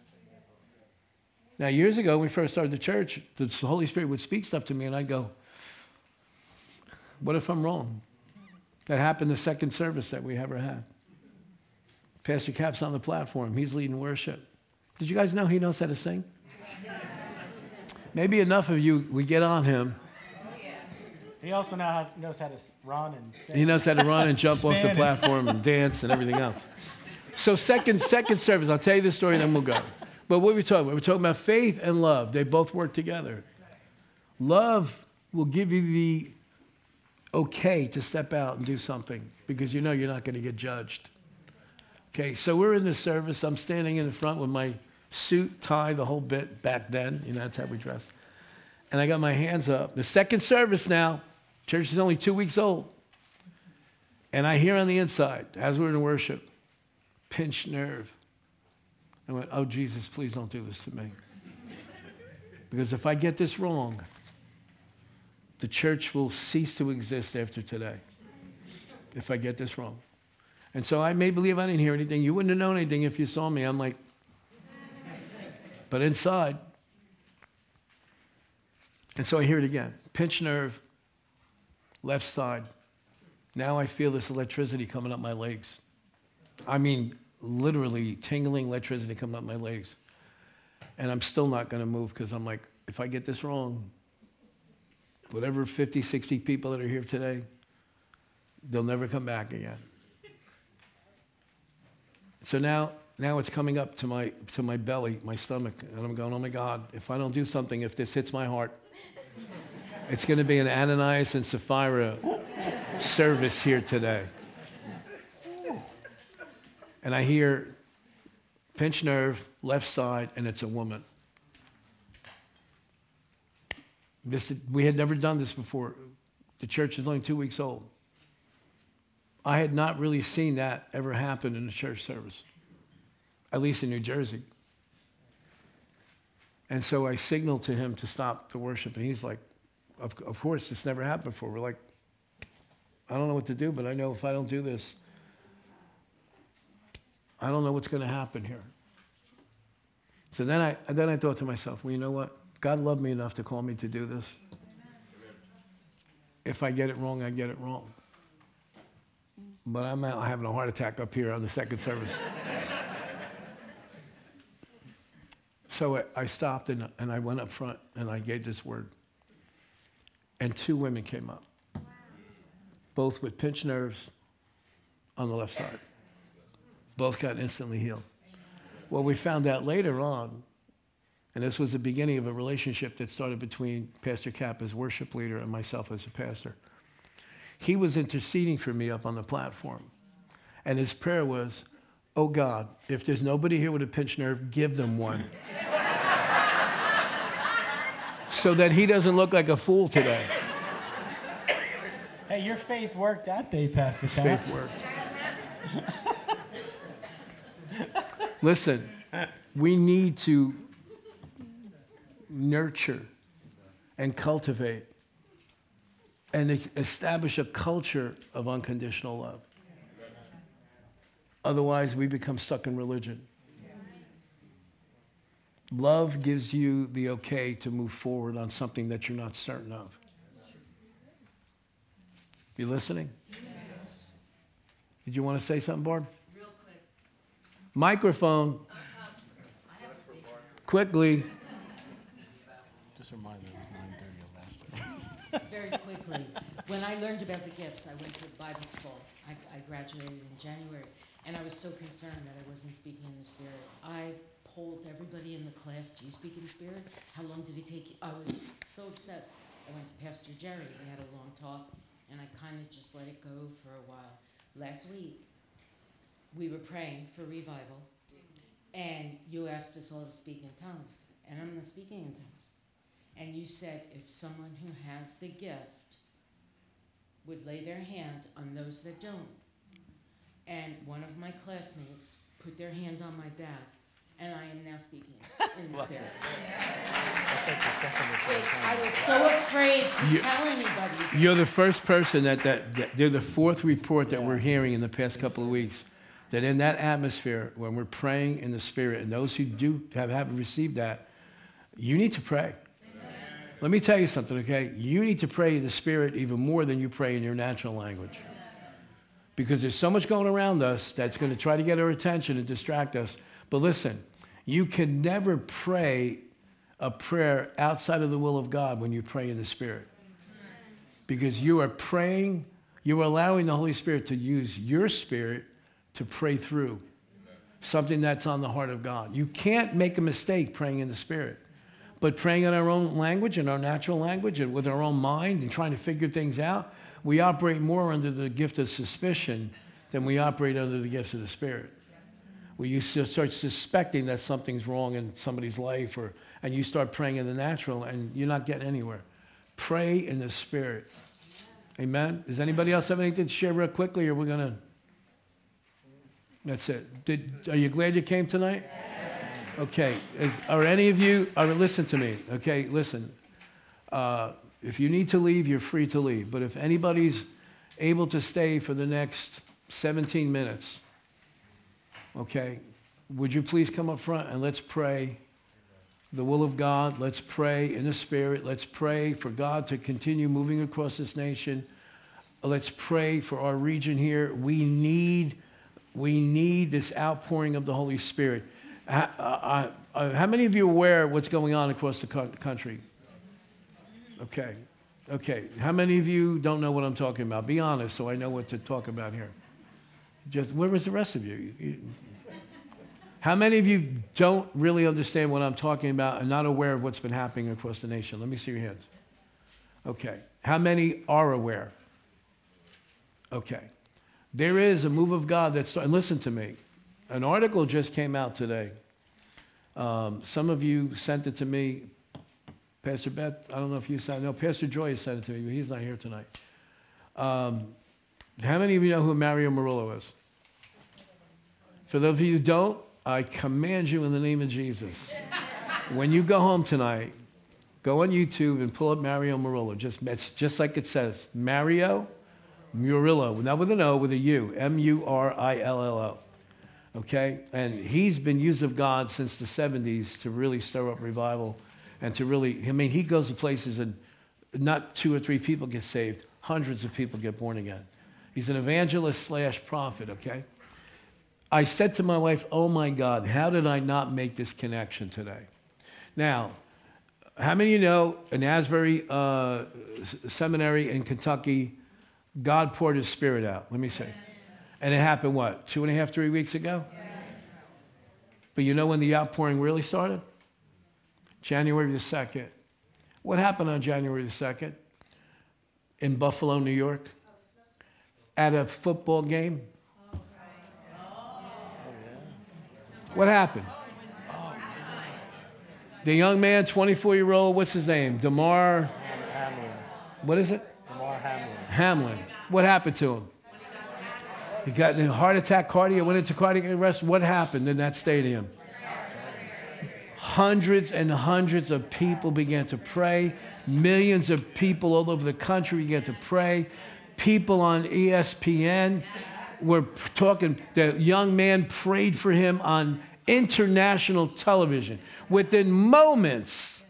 Now, years ago, when we first started the church, the Holy Spirit would speak stuff to me, and I'd go, what if I'm wrong? That happened the second service that we ever had. Pastor Cap's on the platform. He's leading worship. Did you guys know he knows how to sing? Maybe enough of you would get on him. He also now knows how to run and sing. He knows how to run and jump off the platform and dance and everything else. So second service, I'll tell you this story and then we'll go. But what are we talking about? We're talking about faith and love. They both work together. Love will give you the okay to step out and do something because you know you're not going to get judged. Okay, so we're in this service. I'm standing in the front with my suit, tie, the whole bit back then. You know, that's how we dressed. And I got my hands up. The second service now. Church is only 2 weeks old. And I hear on the inside, as we're in worship, pinched nerve. I went, oh, Jesus, please don't do this to me. Because if I get this wrong, the church will cease to exist after today. If I get this wrong. And so I may believe I didn't hear anything. You wouldn't have known anything if you saw me. I'm like, but inside. And so I hear it again. Pinched nerve, left side. Now I feel this electricity coming up my legs. I mean, literally tingling electricity coming up my legs. And I'm still not going to move because I'm like, if I get this wrong, whatever 50, 60 people that are here today, they'll never come back again. So now it's coming up to my belly, my stomach, and I'm going, oh my God, if I don't do something, if this hits my heart, it's going to be an Ananias and Sapphira service here today. And I hear pinch nerve, left side, and it's a woman. We had never done this before. The church is only 2 weeks old. I had not really seen that ever happen in a church service, at least in New Jersey. And so I signaled to him to stop the worship, and he's like, of course, this never happened before. We're like, I don't know what to do, but I know if I don't do this, I don't know what's going to happen here. So then I thought to myself, well, you know what? God loved me enough to call me to do this. If I get it wrong, I get it wrong. But I'm not having a heart attack up here on the second service. So I stopped and I went up front and I gave this word. And two women came up, both with pinched nerves on the left side. Both got instantly healed. Well, we found out later on, and this was the beginning of a relationship that started between Pastor Cap as worship leader and myself as a pastor. He was interceding for me up on the platform. And his prayer was, oh God, if there's nobody here with a pinched nerve, give them one. So that he doesn't look like a fool today. Hey, your faith worked that day, Pastor Tom. Faith worked. Listen, we need to nurture and cultivate and establish a culture of unconditional love. Otherwise, we become stuck in religion. Love gives you the okay to move forward on something that you're not certain of. You listening? Yes. Did you want to say something, Barb? Real quick. Microphone. Quickly. Just remind me, it was 9:30 last year. Very quickly. When I learned about the gifts, I went to Bible school. I graduated in January. And I was so concerned that I wasn't speaking in the Spirit. I polled everybody in the class, do you speak in the Spirit? How long did it take you? I was so obsessed. I went to Pastor Jerry. We had a long talk, and I kind of just let it go for a while. Last week, we were praying for revival, and you asked us all to speak in tongues, and I'm not speaking in tongues. And you said if someone who has the gift would lay their hand on those that don't, and one of my classmates put their hand on my back, and I am now speaking in the Spirit. I was so afraid to tell anybody. You're the first person that they're the fourth report that we're hearing in the past couple of weeks, that in that atmosphere, when we're praying in the Spirit, and those who do haven't received that, you need to pray. Amen. Let me tell you something, okay? You need to pray in the Spirit even more than you pray in your natural language. Because there's so much going around us that's going to try to get our attention and distract us. But listen, you can never pray a prayer outside of the will of God when you pray in the Spirit. Because you are praying, you are allowing the Holy Spirit to use your spirit to pray through something that's on the heart of God. You can't make a mistake praying in the Spirit. But praying in our own language, in our natural language, and with our own mind and trying to figure things out, we operate more under the gift of suspicion than we operate under the gifts of the Spirit. Where you start suspecting that something's wrong in somebody's life, and you start praying in the natural, and you're not getting anywhere. Pray in the Spirit. Amen? Does anybody else have anything to share real quickly, or we're going to... That's it. Are you glad you came tonight? Yes. Okay. Are any of you... listen to me. Okay, listen. If you need to leave, you're free to leave. But if anybody's able to stay for the next 17 minutes, okay, would you please come up front and let's pray the will of God. Let's pray in the Spirit. Let's pray for God to continue moving across this nation. Let's pray for our region here. We need this outpouring of the Holy Spirit. How many of you are aware of what's going on across the country? Okay. How many of you don't know what I'm talking about? Be honest, so I know what to talk about here. Where was the rest of you? How many of you don't really understand what I'm talking about and not aware of what's been happening across the nation? Let me see your hands. Okay. How many are aware? Okay. There is a move of God that's... And listen to me. An article just came out today. Some of you sent it to me. Pastor Beth, I don't know if you signed it. No, Pastor Joy has sent it to me, but he's not here tonight. How many of you know who Mario Murillo is? For those of you who don't, I command you in the name of Jesus. When you go home tonight, go on YouTube and pull up Mario Murillo. It's just like it says, Mario Murillo. Not with an O, with a U. Murillo. okay? And he's been used of God since the 70s to really stir up revival and to really, I mean, he goes to places and not 2 or 3 people get saved. Hundreds of people get born again. He's an evangelist / prophet, okay? I said to my wife, oh, my God, how did I not make this connection today? Now, how many of you know in Asbury Seminary in Kentucky, God poured his spirit out? Let me see. And it happened, what, 2.5, 3 weeks ago? Yeah. But you know when the outpouring really started? January the 2nd. What happened on January the 2nd in Buffalo, New York? At a football game? Oh, yeah. What happened? Oh, the young man, 24-year-old, what's his name? Damar Hamlin. What is it? Damar Hamlin. Hamlin. What happened to him? He got a heart attack, cardiac, went into cardiac arrest. What happened in that stadium? Hundreds and hundreds of people began to pray. Millions of people all over the country began to pray. People on ESPN were talking. The young man prayed for him on international television. Within moments,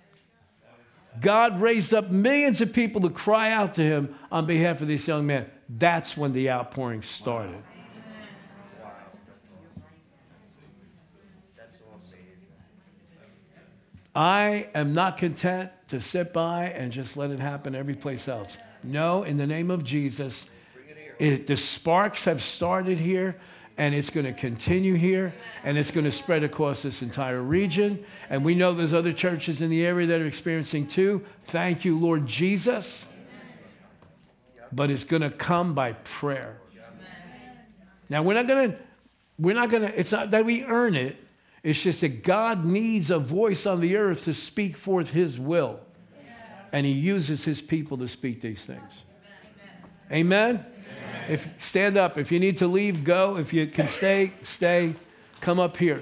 God raised up millions of people to cry out to him on behalf of this young man. That's when the outpouring started. Wow. I am not content to sit by and just let it happen every place else. No, in the name of Jesus, the sparks have started here, and it's going to continue here, and it's going to spread across this entire region. And we know there's other churches in the area that are experiencing too. Thank you, Lord Jesus. But it's going to come by prayer. Now, we're not going to, it's not that we earn it. It's just that God needs a voice on the earth to speak forth his will. And he uses his people to speak these things. Amen? Stand up. If you need to leave, go. If you can stay, come up here.